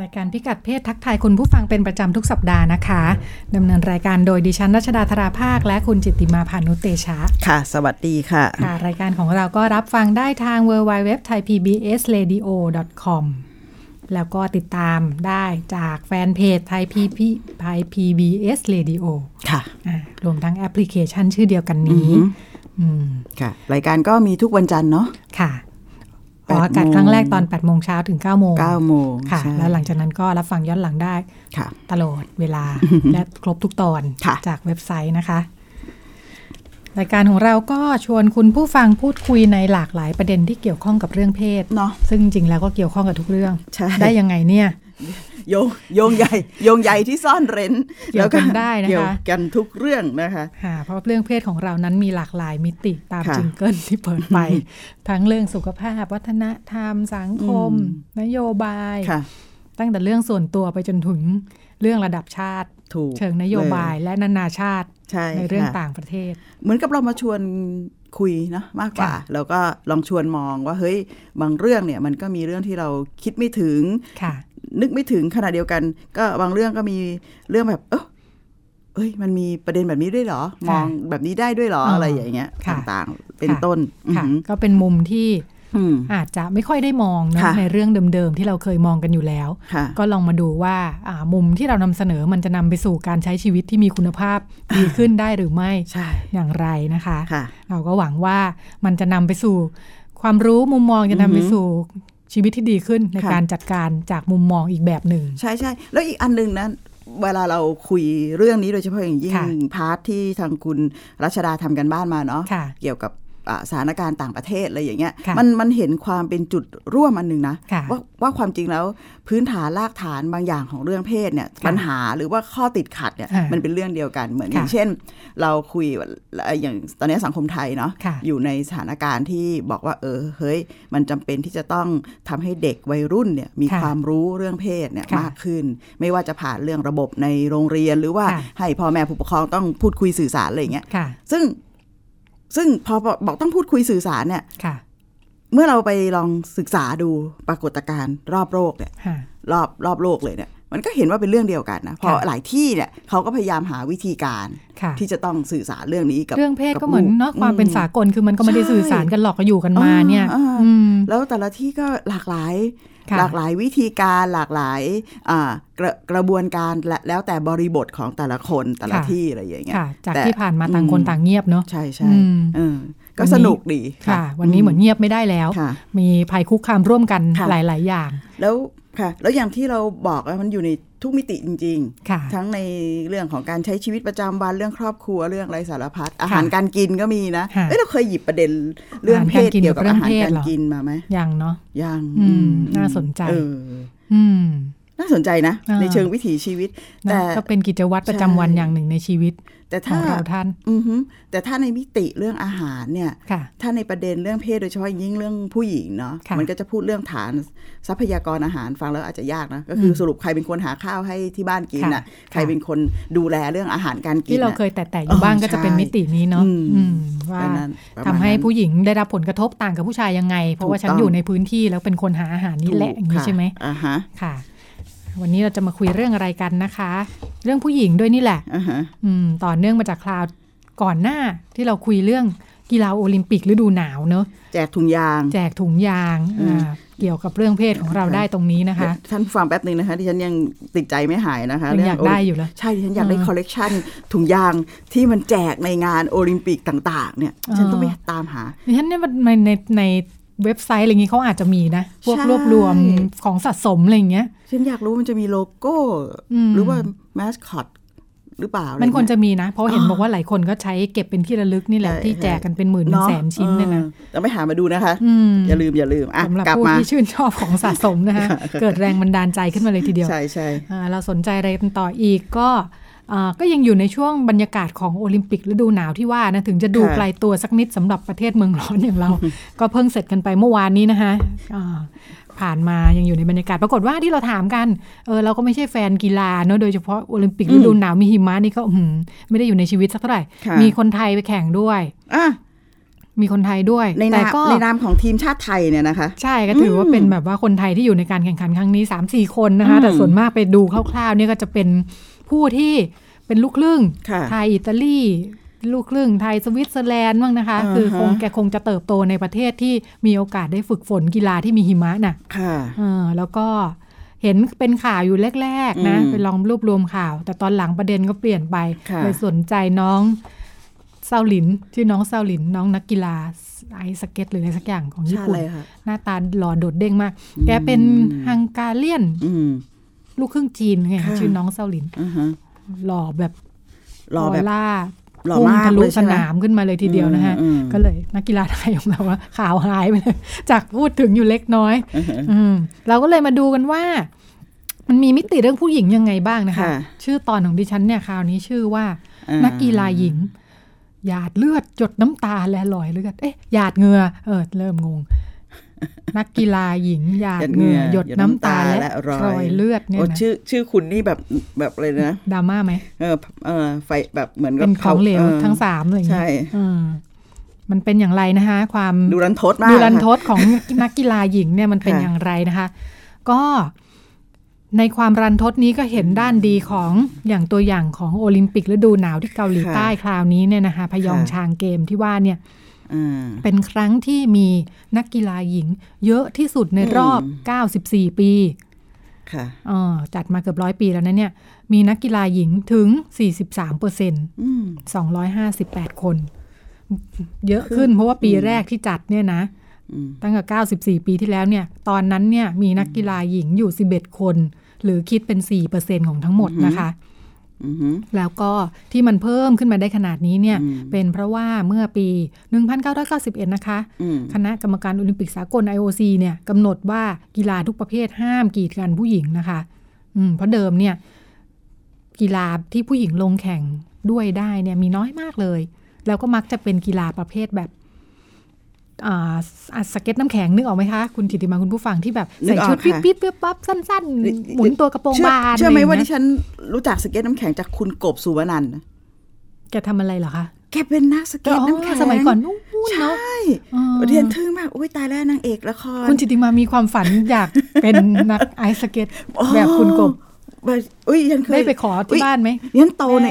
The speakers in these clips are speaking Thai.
รายการพิกัดเพศทักทายคุณผู้ฟังเป็นประจำทุกสัปดาห์นะคะดำเนินรายการโดยดิฉันรัชดาธราภาคและคุณจิตติมาพานุเตชะค่ะสวัสดีค่ะค่ะรายการของเราก็รับฟังได้ทาง www.thaipbsradio.com แล้วก็ติดตามได้จากแฟนเพจ Thai PBS Radio ค่ะรวมทั้งแอปพลิเคชันชื่อเดียวกันนี้ค่ะรายการก็มีทุกวันจันทร์เนาะค่ะออกอากาศครั้งแรกตอน 8 โมงเช้าถึง 9 โมง 9 โมงค่ะแล้วหลังจากนั้นก็รับฟังย้อนหลังได้ตลอดเวลาและครบทุกตอนจากเว็บไซต์นะคะรายการของเราก็ชวนคุณผู้ฟังพูดคุยในหลากหลายประเด็นที่เกี่ยวข้องกับเรื่องเพศเนาะซึ่งจริงแล้วก็เกี่ยวข้องกับทุกเรื่องได้ยังไงเนี่ยโยงใหญ่ที่ซ่อนเร้นแล้วกันได้นะคะเกี่ยวกันทุกเรื่องนะคะเพราะเรื่องเพศของเรานั้นมีหลากหลายมิติตามจิงเกิลที่เปิดไปทั้งเรื่องสุขภาพวัฒนธรรมสังคมนโยบายตั้งแต่เรื่องส่วนตัวไปจนถึงเรื่องระดับชาติเชิงนโยบายและนานาชาติในเรื่องต่างประเทศเหมือนกับเรามาชวนคุยนะมากกว่าแล้วก็ลองชวนมองว่าเฮ้ยบางเรื่องเนี่ยมันก็มีเรื่องที่เราคิดไม่ถึงนึกไม่ถึงขณะเดียวกันก็บางเรื่องก็มีเรื่องแบบเอ้ยมันมีประเด็นแบบนี้ด้วยเหรอมองแบบนี้ได้ด้วยเหรออะไรอย่างเงี้ยต่างๆเป็นต้นก็เป็นมุมที่อาจจะไม่ค่อยได้มองนะในเรื่องเดิมๆที่เราเคยมองกันอยู่แล้วก็ลองมาดูว่ามุมที่เรานำเสนอมันจะนำไปสู่การใช้ชีวิตที่มีคุณภาพดีขึ้นได้หรือไม่อย่างไรนะคะเราก็หวังว่ามันจะนำไปสู่ความรู้มุมมองจะนำไปสู่ชีวิตที่ดีขึ้นในการจัดการจากมุมมองอีกแบบหนึ่งใช่ใช่แล้วอีกอันนึงนะเวลาเราคุยเรื่องนี้โดยเฉพาะอย่างยิ่งพาร์ทที่ทางคุณรัชดาทำกันบ้านมาเนาะเกี่ยวกับสถานการณ์ต่างประเทศอะไรอย่างเงี้ยมันเห็นความเป็นจุดร่วมอันนึงนะว่าความจริงแล้วพื้นฐานรากฐานบางอย่างของเรื่องเพศเนี่ยปัญหาหรือว่าข้อติดขัดเนี่ยมันเป็นเรื่องเดียวกันเหมือนอย่างเช่นเราคุยอย่างตอนนี้สังคมไทยเนาะอยู่ในสถานการณ์ที่บอกว่าเฮ้ยมันจำเป็นที่จะต้องทำให้เด็กวัยรุ่นเนี่ยมีความรู้เรื่องเพศเนี่ยมากขึ้นไม่ว่าจะผ่านเรื่องระบบในโรงเรียนหรือว่าให้พ่อแม่ผู้ปกครองต้องพูดคุยสื่อสารอะไรอย่างเงี้ยซึ่งพอบอกต้องพูดคุยสื่อสารเนี่ยเมื่อเราไปลองศึกษาดูปรากฏการณ์รอบโลกเนี่ยรอบโลกเลยเนี่ยมันก็เห็นว่าเป็นเรื่องเดียวกันนะเพราะหลายที่เนี่ยเขาก็พยายามหาวิธีการที่จะต้องสื่อสารเรื่องนี้กับเรื่องเพศก็เหมือนเนาะความเป็นสากลคือมันก็ไม่ได้สื่อสารกันหรอกก็อยู่กันมาเนี่ยแล้วแต่ละที่ก็หลากหลายวิธีการหลากหลายกระบวนการแล้วแต่บริบทของแต่ละคนแต่ละที่อะไรอย่างเงี้ยจากที่ผ่านมาต่างคนต่างเงียบเนาะใช่ใช่ก็สนุกดีค่ะวันนี้เหมือนเงียบไม่ได้แล้วมีภัยคุกคามร่วมกันหลายๆอย่างแล้วค่ะแล้วอย่างที่เราบอกว่ามันอยู่ในทุกมิติจริงๆทั้งในเรื่องของการใช้ชีวิตประจำวันเรื่องครอบครัวเรื่องอะไรสารพัดอาหารการกินก็มีนะเราเคยหยิบประเด็นเรื่องเพศเกี่ยวกับอาหารการกินมาไหมยังเนาะยังน่าสนใจน่าสนใจนะในเชิงวิถีชีวิตแต่ก็เป็นกิจวัตรประจำวันอย่างหนึ่งในชีวิตของเราท่านแต่ถ้าในมิติเรื่องอาหารเนี่ยถ้าในประเด็นเรื่องเพศโดยเฉพาะยิ่งเรื่องผู้หญิงเนาะมันก็จะพูดเรื่องฐานทรัพยากรอาหารฟังแล้วอาจจะยากนะก็คือสรุปใครเป็นคนหาข้าวให้ที่บ้านกินน่ะใครเป็นคนดูแลเรื่องอาหารการกินที่เราเคยแต่อยู่บ้างก็จะเป็นมิตินี้เนาะว่าทำให้ผู้หญิงได้รับผลกระทบต่างกับผู้ชายยังไงเพราะว่าฉันอยู่ในพื้นที่แล้วเป็นคนหาอาหารนี่แหละอย่างนี้ใช่ไหมค่ะวันนี้เราจะมาคุยเรื่องอะไรกันนะคะเรื่องผู้หญิงด้วยนี่แหละ ต่อเนื่องมาจากคราวก่อนหน้าที่เราคุยเรื่องกีฬาโอลิมปิกฤดูหนาวเนอะแจกถุงยางเกี่ยวกับเรื่องเพศของเราได้ตรงนี้นะคะท่านฟังแป๊บนึงนะคะที่ฉันยังติดใจไม่หายนะคะเรื่องอยากได้อยู่แล้วใช่ที่ฉันอยากได้คอลเลกชันถุงยางที่มันแจกในงานโอลิมปิกต่างๆเนี่ยฉันต้องไปตามหาดิฉันเนี่ยในเว็บไซต์อะไรอย่างนี้เขาอาจจะมีนะพวกรวบรวมของสะสมอะไรอย่างเงี้ยฉันอยากรู้มันจะมีโลโก้หรือว่ามาสคอตหรือเปล่ามันควรจะมีนะเพราะเห็นบอกว่าหลายคนก็ใช้เก็บเป็นที่ระลึกนี่แหละที่แจกกันเป็นหมื่นเป็นแสนชิ้นเนี่ยนะเราไปหามาดูนะคะอย่าลืมสำหรับผู้ที่ชื่นชอบของสะสมนะคะเกิดแรงบันดาลใจขึ้นมาเลยทีเดียวใช่ใช่เราสนใจอะไรกันต่ออีกก็ยังอยู่ในช่วงบรรยากาศของโอลิมปิกฤดูหนาวที่ว่านะถึงจะดูไกลตัวสักนิดสำหรับประเทศเมืองร้อนอย่างเราก็เพิ่งเสร็จกันไปเมื่อวานนี้นะคะ ผ่านมายังอยู่ในบรรยากาศปรากฏว่าที่เราถามกันเราก็ไม่ใช่แฟนกีฬาเนอะโดยเฉพาะโอลิมปิกฤดูหนาวมีหิมะนี่ก็ไม่ได้อยู่ในชีวิตสักเท่าไหร่มีคนไทยไปแข่งด้วยมีคนไทยด้วยแต่ก็ในนามของทีมชาติไทยเนี่ยนะคะใช่ก็ถือว่าเป็นแบบว่าคนไทยที่อยู่ในการแข่งขันครั้งนี้ 3-4 คนนะคะแต่ส่วนมากไปดูคร่าวๆเนี่ยก็จะเป็นผู้ที่เป็นลูกครึ่งไทยอิตาลีลูกครึ่งไทยสวิตเซอร์แลนด์บ้างนะคะคือคงจะเติบโตในประเทศที่มีโอกาสได้ฝึกฝนกีฬาที่มีหิมะน่ะแล้วก็เห็นเป็นข่าวอยู่แรกๆนะไปลองรวบรวมข่าวแต่ตอนหลังประเด็นก็เปลี่ยนไปเลยสนใจน้องเซาหลินชื่อน้องเซาหลินน้องนักกีฬาไอสเก็ตหรืออะไรสักอย่างของญี่ปุ่นหน้าตาหล่อโดดเด้งมากแกเป็นฮังการเลียนลูกครึ่งจีนไงชื่อน้องเซาหลินหล่อแบบหล่อแบบพุ่งทะลุสนามขึ้นมาเลยทีเดียวนะฮะก็เลยนักกีฬาไทยของเราข่าวหายไปเลยจากพูดถึงอยู่เล็กน้อยเราก็เลยมาดูกันว่ามันมีมิติเรื่องผู้หญิงยังไงบ้างนะคะชื่อตอนของดิฉันเนี่ยคราวนี้ชื่อว่านักกีฬาหญิงหยาดเลือดจดน้ำตาและรอยเลือดหยาดเหงื่อเริ่มงงนักกีฬาหญิงหยาดเหงื่อหยดน้ำตาและรอยเลือดเนี่ยนะชื่อคุณนี่แบบอะไรนะดราม่าไหมไฟแบบเหมือนเป็นของเหลวทั้งสามเลยใช่มันเป็นอย่างไรนะคะความดูรันทดมากดูรันทดของนักกีฬาหญิงเนี่ยมันเป็นอย่างไรนะคะก็ในความรันทดนี้ก็เห็นด้านดีของอย่างตัวอย่างของโอลิมปิกฤดูหนาวที่เกาหลีใต้คราวนี้เนี่ยนะคะพยองชางเกมที่ว่าเนี่ยเป็นครั้งที่มีนักกีฬาหญิงเยอะที่สุดในรอบ94ปีจัดมาเกือบ100ปีแล้วนะเนี่ยมีนักกีฬาหญิงถึง 43% 258 คนเยอะขึ้นเพราะว่าปีแรกที่จัดเนี่ยนะตั้งแต่94ปีที่แล้วเนี่ยตอนนั้นเนี่ยมีนักกีฬาหญิงอยู่11คนหรือคิดเป็น 4% ของทั้งหมดนะคะแล้วก็ที่มันเพิ่มขึ้นมาได้ขนาดนี้เนี่ยเป็นเพราะว่าเมื่อปี1991นะคะคณะกรรมการโอลิมปิกสากล IOC เนี่ยกำหนดว่ากีฬาทุกประเภทห้ามกีดกันผู้หญิงนะคะเพราะเดิมเนี่ยกีฬาที่ผู้หญิงลงแข่งด้วยได้เนี่ยมีน้อยมากเลยแล้วก็มักจะเป็นกีฬาประเภทแบบสเก็ตน้ำแข็งนึกออกไหมคะคุณจิตติมาคุณผู้ฟังที่แบบใส่ชุดปิ๊บปิ๊บปิ๊บปั๊บสั้นๆหมุนตัวกระโปรงบานเชื่อไหมว่าที่ฉันรู้จักสเก็ตน้ำแข็งจากคุณกบสุวรรณแกทำอะไรเหรอคะแกเป็นนักสเก็ตน้ำแข็งสมัยก่อนนู้นเนาะใช่เรียนทึ่งมากอุ้ยตายแล้วนางเอกละครคุณจิตติมามีความฝันอยากเป็นนักไอสเก็ตแบบคุณกบได้ไปขอที่บ้านไหมยันโตใ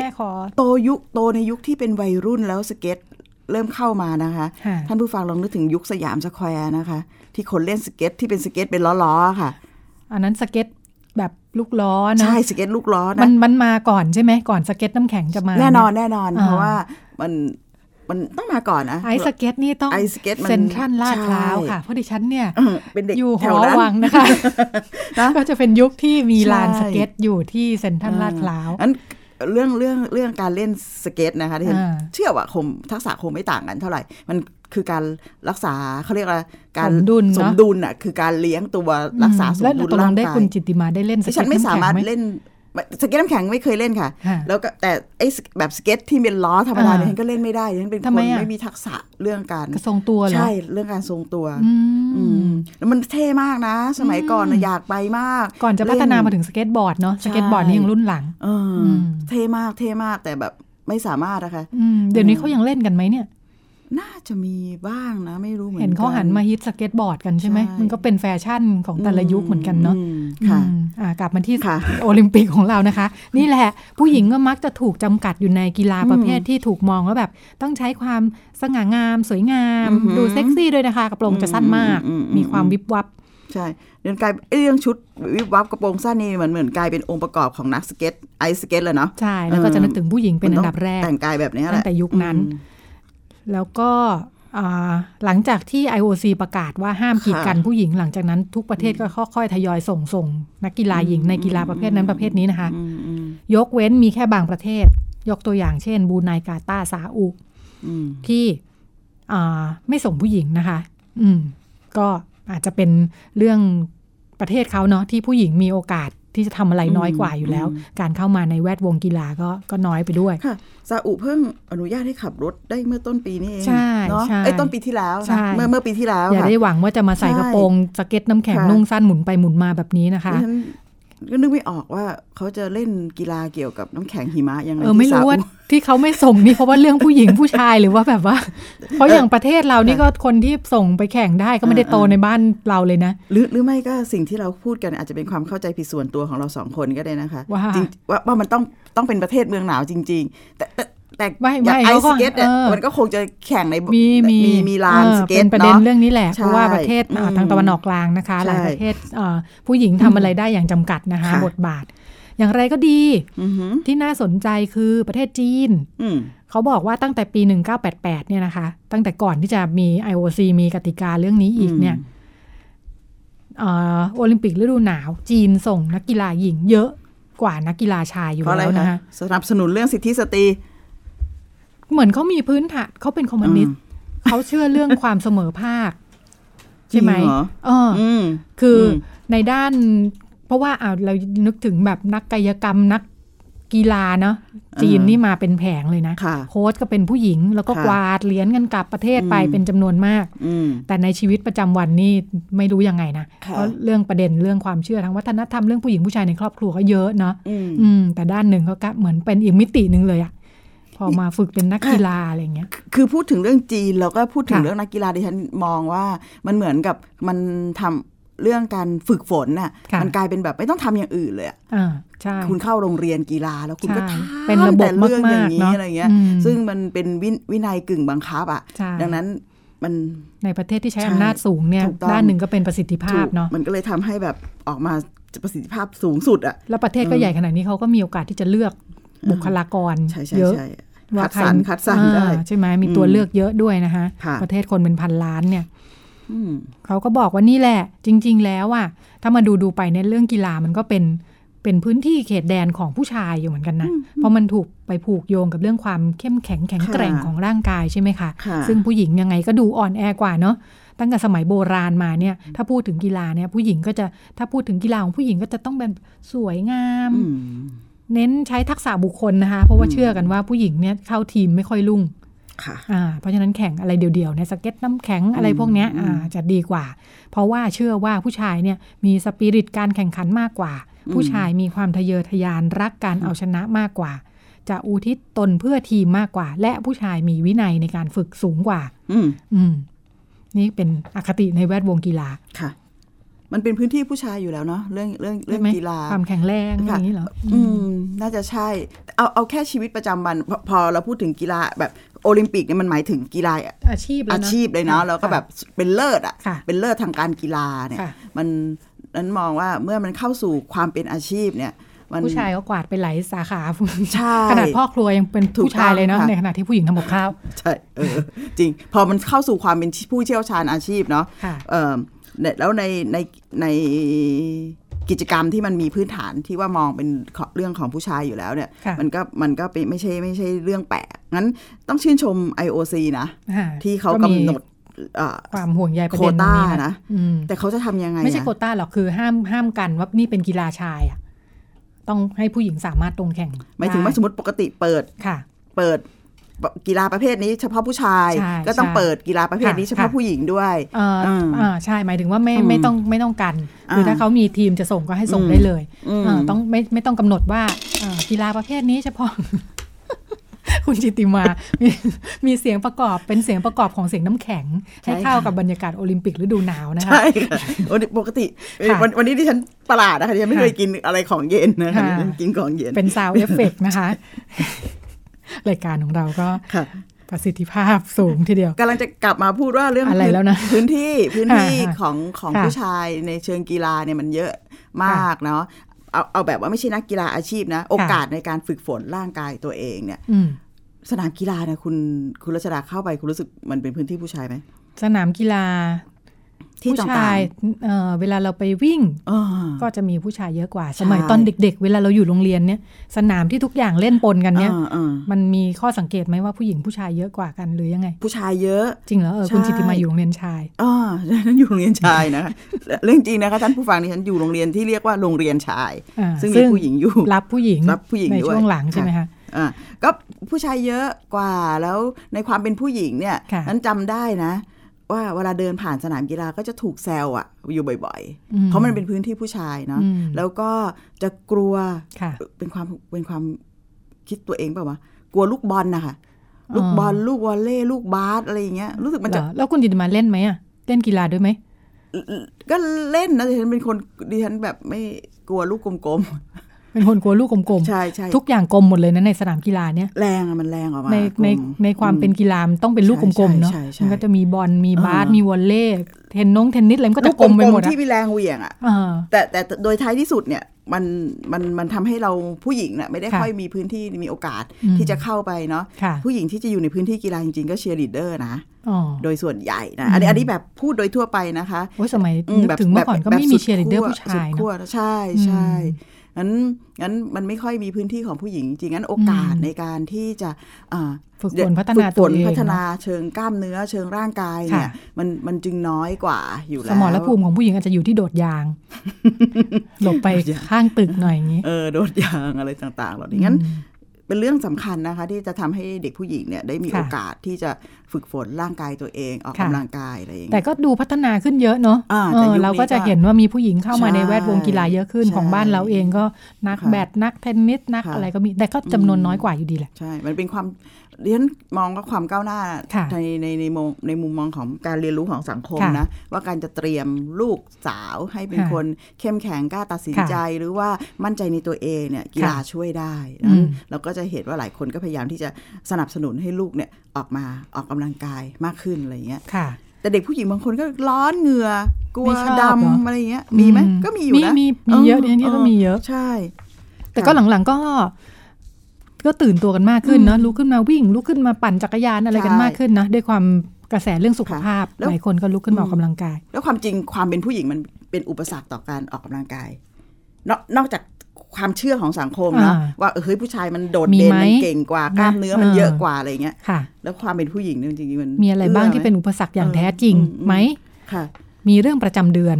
นยุคที่เป็นวัยรุ่นแล้วสเก็ตเริ่มเข้ามานะคะท่านผู้ฟังลองนึกถึงยุคสยามสแควร์นะคะที่คนเล่นสเก็ตที่เป็นสเก็ตเป็นล้อๆค่ะอันนั้นสเก็ตแบบลูกล้อนะใช่สเก็ตลูกล้อนะมันมาก่อนใช่ไหมก่อนสเก็ตน้ำแข็งจะมาแน่นอนเพราะว่ามันต้องมาก่อนนะไอสเก็ตนี่ต้องเซ็นทรัลลาดพร้าวค่ะเพราะดิฉันเนี่ยอยู่หอวังนะคะก็จะเป็นยุคที่มีลานสเก็ตอยู่ที่เซ็นทรัลลาดพร้าวเรื่องการเล่นสเก็ตนะคะที่ฉันเชื่อว่าทักษะคงไม่ต่างกันเท่าไหร่มันคือการรักษาเขาเรียกว่าการสมดุลน่ะคือการเลี้ยงตัวรักษาสมดุลร่างกายได้คุณจิตติมาได้เล่นสเก็ตฉันไม่สามารถเล่นสเก็ตน้ำแข็งไม่เคยเล่นค่ะแล้วก็แต่ไอ้แบบสเก็ตที่เป็นล้อธรรมดาเนี่ยฉันก็เล่นไม่ได้ฉันเป็นคนไม่มีทักษะเรื่องการทรงตัวใช่เรื่องการทรงตัวแล้วมันเท่มากนะสมัยก่อนอยากไปมากก่อนจะพัฒนามาถึงสเก็ตบอร์ดเนาะสเก็ตบอร์ดนี่ยังรุ่นหลังเท่มากแต่แบบไม่สามารถนะคะเดี๋ยวนี้เขายังเล่นกันไหมเนี่ยน่าจะมีบ้างนะไม่รู้เหมือนกันเห็นเขาหันมาฮิตสเก็ตบอร์ดกันใช่ไหมมันก็เป็นแฟชั่นของแต่ละยุคเหมือนกันเนาะค่ะกลับมาที่โอลิมปิกของเรานะคะนี่แหละผู้หญิงก็มักจะถูกจำกัดอยู่ในกีฬาประเภทที่ถูกมองว่าแบบต้องใช้ความสง่างามสวยงามดูเซ็กซี่ด้วยนะคะกระโปรงจะสั้นมากมีความวิบวับใช่เรื่องชุดวิบวับกระโปรงสั้นนี่เหมือนกลายเป็นองค์ประกอบของนักสเก็ตไอสเก็ตเลยเนาะใช่แล้วก็จะนึกถึงผู้หญิงเป็นอันดับแรกแต่งกายแบบนี้แหละตั้งแต่ยุคนั้นแล้วก็หลังจากที่ IOC ประกาศว่าห้ามกีดกันผู้หญิงหลังจากนั้นทุกประเทศก็ค่อยๆทยอยส่งนักกีฬาหญิงในกีฬาประเภทนั้นประเภทนี้นะคะยกเว้นมีแค่บางประเทศยกตัวอย่างเช่นบรูไนกาตาร์ซาอุที่ไม่ส่งผู้หญิงนะคะก็อาจจะเป็นเรื่องประเทศเขาเนาะที่ผู้หญิงมีโอกาส ที่จะทำอะไรน้อยกว่าอยู่แล้วการเข้ามาในแวดวงกีฬาก็น้อยไปด้วยค่ะซาอุเพิ่งอนุญาตให้ขับรถได้เมื่อต้นปีนี้เองเนาะไอ้ต้นปีที่แล้วนะเมื่อปีที่แล้วอย่าได้หวังว่าจะมาใส่กระโปรงสเก็ตน้ำแข็งนุ่งสั้นหมุนไปหมุนมาแบบนี้นะคะก็นึกไม่ออกว่าเขาจะเล่นกีฬาเกี่ยวกับน้ำแข็งหิมะยังไงไม่รู้ว่าที่เขาไม่ส่งนี่เพราะว่าเรื่องผู้หญิงผู้ชายหรือว่าแบบว่าเพราะอย่างประเทศเรานี่ก็คนที่ส่งไปแข่งได้ก็ไม่ได้โตในบ้านเราเลยนะหรือไม่ก็สิ่งที่เราพูดกันอาจจะเป็นความเข้าใจผิดส่วนตัวของเราสองคนก็ได้นะคะว่ามันต้องเป็นประเทศเมืองหนาวจริงๆแต่ไอสเก็ตเนี่ยมันก็คงจะแข่งในมีลานสเก็ตเนาะเป็นประเด็นเรื่องนี้แหละเพราะว่าประเทศทางตะวันออกกลางนะคะหลายประเทศผู้หญิงทำอะไรได้อย่างจำกัดนะคะบทบาทอย่างไรก็ดีที่น่าสนใจคือประเทศจีนเขาบอกว่าตั้งแต่ปี1988เนี่ยนะคะตั้งแต่ก่อนที่จะมี IOC มีกติกาเรื่องนี้อีกเนี่ยโอลิมปิกฤดูหนาวจีนส่งนักกีฬาหญิงเยอะกว่านักกีฬาชายอยู่แล้วนะคะสนับสนุนเรื่องสิทธิสตรีเหมือนเขามีพื้นฐานเขาเป็นคอมมิวนิสต์เขาเชื่อเรื่องความเสมอภาคใช่ไหมคือในด้านเพราะว่าเรานึกถึงแบบนักกายกรรมนักกีฬาเนาะจีนนี่มาเป็นแผงเลยนะโค้ชก็เป็นผู้หญิงแล้วก็กวาดเหรียญกันกลับประเทศไปเป็นจำนวนมากแต่ในชีวิตประจำวันนี่ไม่รู้ยังไงนะเพราะเรื่องประเด็นเรื่องความเชื่อทางวัฒนธรรมเรื่องผู้หญิงผู้ชายในครอบครัวก็เยอะเนาะแต่ด้านหนึ่งเขาก็เหมือนเป็นอีกมิตินึงเลยอะพอมาฝึกเป็นนักกีฬาอะไรเงี้ยคือพูดถึงเรื่องจีนแล้วก็พูดถึงเรื่องนักกีฬาดิฉันมองว่ามันเหมือนกับมันทำเรื่องการฝึกฝนน่ะมันกลายเป็นแบบไม่ต้องทำอย่างอื่นเลยใช่คุณเข้าโรงเรียนกีฬาแล้วคุณก็ทำเป็นระบบเรื่องอย่างนี้อะไรเงี้ยซึ่งมันเป็นวินัยกึ่งบังคับอ่ะดังนั้นมันในประเทศที่ใช้อำนาจสูงเนี่ยด้านหนึ่งก็เป็นประสิทธิภาพเนาะมันก็เลยทำให้แบบออกมาประสิทธิภาพสูงสุดอ่ะแล้วประเทศก็ใหญ่ขนาดนี้เขาก็มีโอกาสที่จะเลือกบุคลากรเยอะคัดสรรได้ใช่ไหมมีตัวเลือกเยอะด้วยนะคะประเทศคนเป็นพันล้านเนี่ยเขาก็บอกว่านี่แหละจริงๆแล้วอ่ะถ้ามาดูไปในเรื่องกีฬามันก็เป็นพื้นที่เขตแดนของผู้ชายอยู่เหมือนกันนะเพราะมันถูกไปผูกโยงกับเรื่องความเข้มแข็งแข็งแกร่งของร่างกายใช่ไหมคะซึ่งผู้หญิงยังไงก็ดูอ่อนแอกว่าเนาะตั้งแต่สมัยโบราณมาเนี่ยถ้าพูดถึงกีฬาเนี่ยผู้หญิงก็จะถ้าพูดถึงกีฬาของผู้หญิงก็จะต้องเป็นสวยงามเน้นใช้ทักษะบุคคลนะคะเพราะว่าเชื่อกันว่าผู้หญิงเนี่ยเข้าทีมไม่ค่อยรุ่งค่ะเพราะฉะนั้นแข่งอะไรเดี่ยวๆเนี่ยสเก็ตน้ำแข็งอะไรพวกเนี้ยจะดีกว่าเพราะว่าเชื่อว่าผู้ชายเนี่ยมีสปิริตการแข่งขันมากกว่าผู้ชายมีความทะเยอทะยานรักการเอาชนะมากกว่าจะอุทิศตนเพื่อทีมมากกว่าและผู้ชายมีวินัยในการฝึกสูงกว่านี่เป็นอคติในแวดวงกีฬาค่ะมันเป็นพื้นที่ผู้ชายอยู่แล้วเนาะเรื่องกีฬาความแข็งแรงอย่างนี้เหรอน่าจะใช่เอาแค่ชีวิตประจำวันพอเราพูดถึงกีฬาแบบโอลิมปิกเนี่ยมันหมายถึงกีฬาอาชีพเลยเนาะแล้วก็แบบเป็นเลิศอ่ะเป็นเลิศทางการกีฬาเนี่ยมันนั้นมองว่าเมื่อมันเข้าสู่ความเป็นอาชีพเนี่ยผู้ชายก็กวาดไปหลายสาขาขนาดพ่อครัวยังเป็นผู้ชายเลยเนาะในขณะที่ผู้หญิงทำกับข้าวใช่จริงพอมันเข้าสู่ความเป็นผู้เชี่ยวชาญอาชีพเนาะแล้วในกิจกรรมที่มันมีพื้นฐานที่ว่ามองเป็นเรื่องของผู้ชายอยู่แล้วเนี่ยมันก็ไม่ใช่เรื่องแปลกงั้นต้องชื่นชม IOC นะที่เขากำหนดความห่วงใยประเด็นนี้นะแต่เขาจะทำยังไงไม่ใช่โควต้าหรอกคือห้ามกันว่านี่เป็นกีฬาชายอ่ะต้องให้ผู้หญิงสามารถลงแข่งหมายถึงว่าสมมติปกติเปิดกีฬาประเภทนี้เฉพาะผู้ชายก็ต้องเปิดกีฬาประเภทนี้เฉพาะผู้หญิงด้วยใช่หมายถึงว่าไม่ต้องกันคือถ้าเขามีทีมจะส่งก็ให้ส่งได้เลยต้องไม่ต้องกำหนดว่ากีฬาประเภทนี้เฉพาะคุณจิติมามีเสียงประกอบเป็นเสียงประกอบของเสียงน้ำแข็งให้เข้ากับบรรยากาศโอลิมปิกฤดูหนาวนะคะใช่ปกติวันนี้ที่ฉันประหลาดนะคะที่ฉันไม่เคยกินอะไรของเย็นนะคะกินของเย็นเป็นซาวด์เอฟเฟกต์นะคะรายการของเราก็ประสิทธิภาพสูงทีเดียวกำลังจะกลับมาพูดว่าเรื่องอะไรแล้วนะพื้นที่ของผู้ชายในเชิงกีฬาเนี่ยมันเยอะมากเนาะเอาแบบว่าไม่ใช่นักกีฬาอาชีพนะโอกาสในการฝึกฝนร่างกายตัวเองเนี่ยสนามกีฬาเนี่ยคุณรัชดาเข้าไปคุณรู้สึกมันเป็นพื้นที่ผู้ชายไหมสนามกีฬา ที่ต่างๆผู้ชายเวลาเราไปวิ่งก็จะมีผู้ชายเยอะกว่าสมัยตอนเด็กๆเวลาเราอยู่โรงเรียนเนี่ยสนามที่ทุกอย่างเล่นปนกันเนี่ยมันมีข้อสังเกตไหมว่าผู้หญิงผู้ชายเยอะกว่ากันหรือยังไงผู้ชายเยอะจริงเหรอคุณจิตติมาอยู่โรงเรียนชายนั่นอยู่โรงเรียนชายนะคะเรื่องจริงนะคะท่านผู้ฟังนี่ฉันอยู่โรงเรียนที่เรียกว่าโรงเรียนชายซึ่งมีผู้หญิงอยู่รับผู้หญิงในช่วงหลังใช่ไหมคะก็ผู้ชายเยอะกว่าแล้วในความเป็นผู้หญิงเนี่ยฉันจำได้นะว่าเวลาเดินผ่านสนามกีฬาก็จะถูกแซวอ่ะอยู่บ่อยๆเพราะมันเป็นพื้นที่ผู้ชายเนาะแล้วก็จะกลัวเป็นความคิดตัวเองป่าววะกลัวลูกบอลนะคะลูกบอลลูกวอลเลย์ลูกบาสอะไรอย่างเงี้ยรู้สึกมันจะแล้วคุณจิตติมาเล่นไหมอ่ะเล่นกีฬาด้วยไหมก็เล่นนะดิฉันเป็นคนดิฉันแบบไม่กลัวลูกกลมๆเป็นคนกลัวลูกกลมๆใช่ใช่ทุกอย่างกลมหมดเลยนะในสนามกีฬาเนี่ยแรงมันแรงออกมาในความเป็นกีฬามันต้องเป็นลูกกลมๆเนาะมันก็จะมีบอลมีบาสมีวอลเลย์เทนนิสอะไรมันก็จะกลมไปหมดที่มีแรงเหวี่ยงอ่ะแต่โดยท้ายที่สุดเนี่ยมันทำให้เราผู้หญิงน่ะไม่ได้ค่อยมีพื้นที่มีโอกาสที่จะเข้าไปเนาะผู้หญิงที่จะอยู่ในพื้นที่กีฬาจริงๆก็เชียร์ลีดเดอร์นะโดยส่วนใหญ่นะอันนี้แบบพูดโดยทั่วไปนะคะโอ้ยสมัยนึกถึงเมื่อก่อนก็ไม่มีเชียร์ลีดเดอร์ผู้ชายนะใช่ใช่งั้นมันไม่ค่อยมีพื้นที่ของผู้หญิงจริงงั้นโอกาสในการที่จะฝึกฝนพัฒนาตัวเองพัฒนาเชิงกล้ามเนื้อเชิงร่างกายเนี่ยมันจึงน้อยกว่าอยู่แล้วสมรภูมิของผู้หญิงอาจจะอยู่ที่โดดยางหลบไปข้างตึกหน่อยอย่างนี้โดดยางอะไรต่างๆเหล่านี้งั้นเป็นเรื่องสำคัญนะคะที่จะทำให้เด็กผู้หญิงเนี่ยได้มีโอกาสที่จะฝึกฝนร่างกายตัวเองออกกำลังกายอะไรอย่างนี้แต่ก็ดูพัฒนาขึ้นเยอะเนาะเราก็จะเห็นว่ามีผู้หญิงเข้ามาในแวดวงกีฬาเยอะขึ้นของบ้านเราเองก็นักแบดนักเทนนิสนักอะไรก็มีแต่ก็จำนวนน้อยกว่าอยู่ดีแหละใช่มันเป็นความเรียนมองว่าความก้าวหน้าในมุมมองของการเรียนรู้ของสังคมนะว่าการจะเตรียมลูกสาวให้เป็นคนเข้มแข็งกล้าตัดสินใจหรือว่ามั่นใจในตัวเองเนี่ยกีฬาช่วยได้นั้นเราก็จะเห็นว่าหลายคนก็พยายามที่จะสนับสนุนให้ลูกเนี่ยออกกำลังกายมากขึ้นอะไรเงี้ยแต่เด็กผู้หญิงบางคนก็ร้อนเหงื่อกลัวดำอะไรเงี้ยมีไหมก็มีอยู่นะมีเยอะนี่ก็มีเยอะใช่แต่ก็หลังๆก็ตื่นตัวกันมากขึ้นเนาะลุกขึ้นมาวิ่งลุกขึ้นมาปั่นจักรยานอะไรกันมากขึ้นนะด้วยความกระแสเรื่องสุขภาพหลายคนก็ลุกขึ้นออกกำลังกายแล้วความจริงความเป็นผู้หญิงมันเป็นอุปสรรคต่อการออกกำลังกายนอกจากความเชื่อของสังคมนะว่าเฮ้ยผู้ชายมันโดดเด่นมันเก่งกว่ากล้ามเนื้อมันเยอะกว่าอะไรเงี้ยแล้วความเป็นผู้หญิงเนี่ยจริงๆมันมีอะไรบ้างที่เป็นอุปสรรคอย่างแท้จริงไหมมีเรื่องประจำเดือน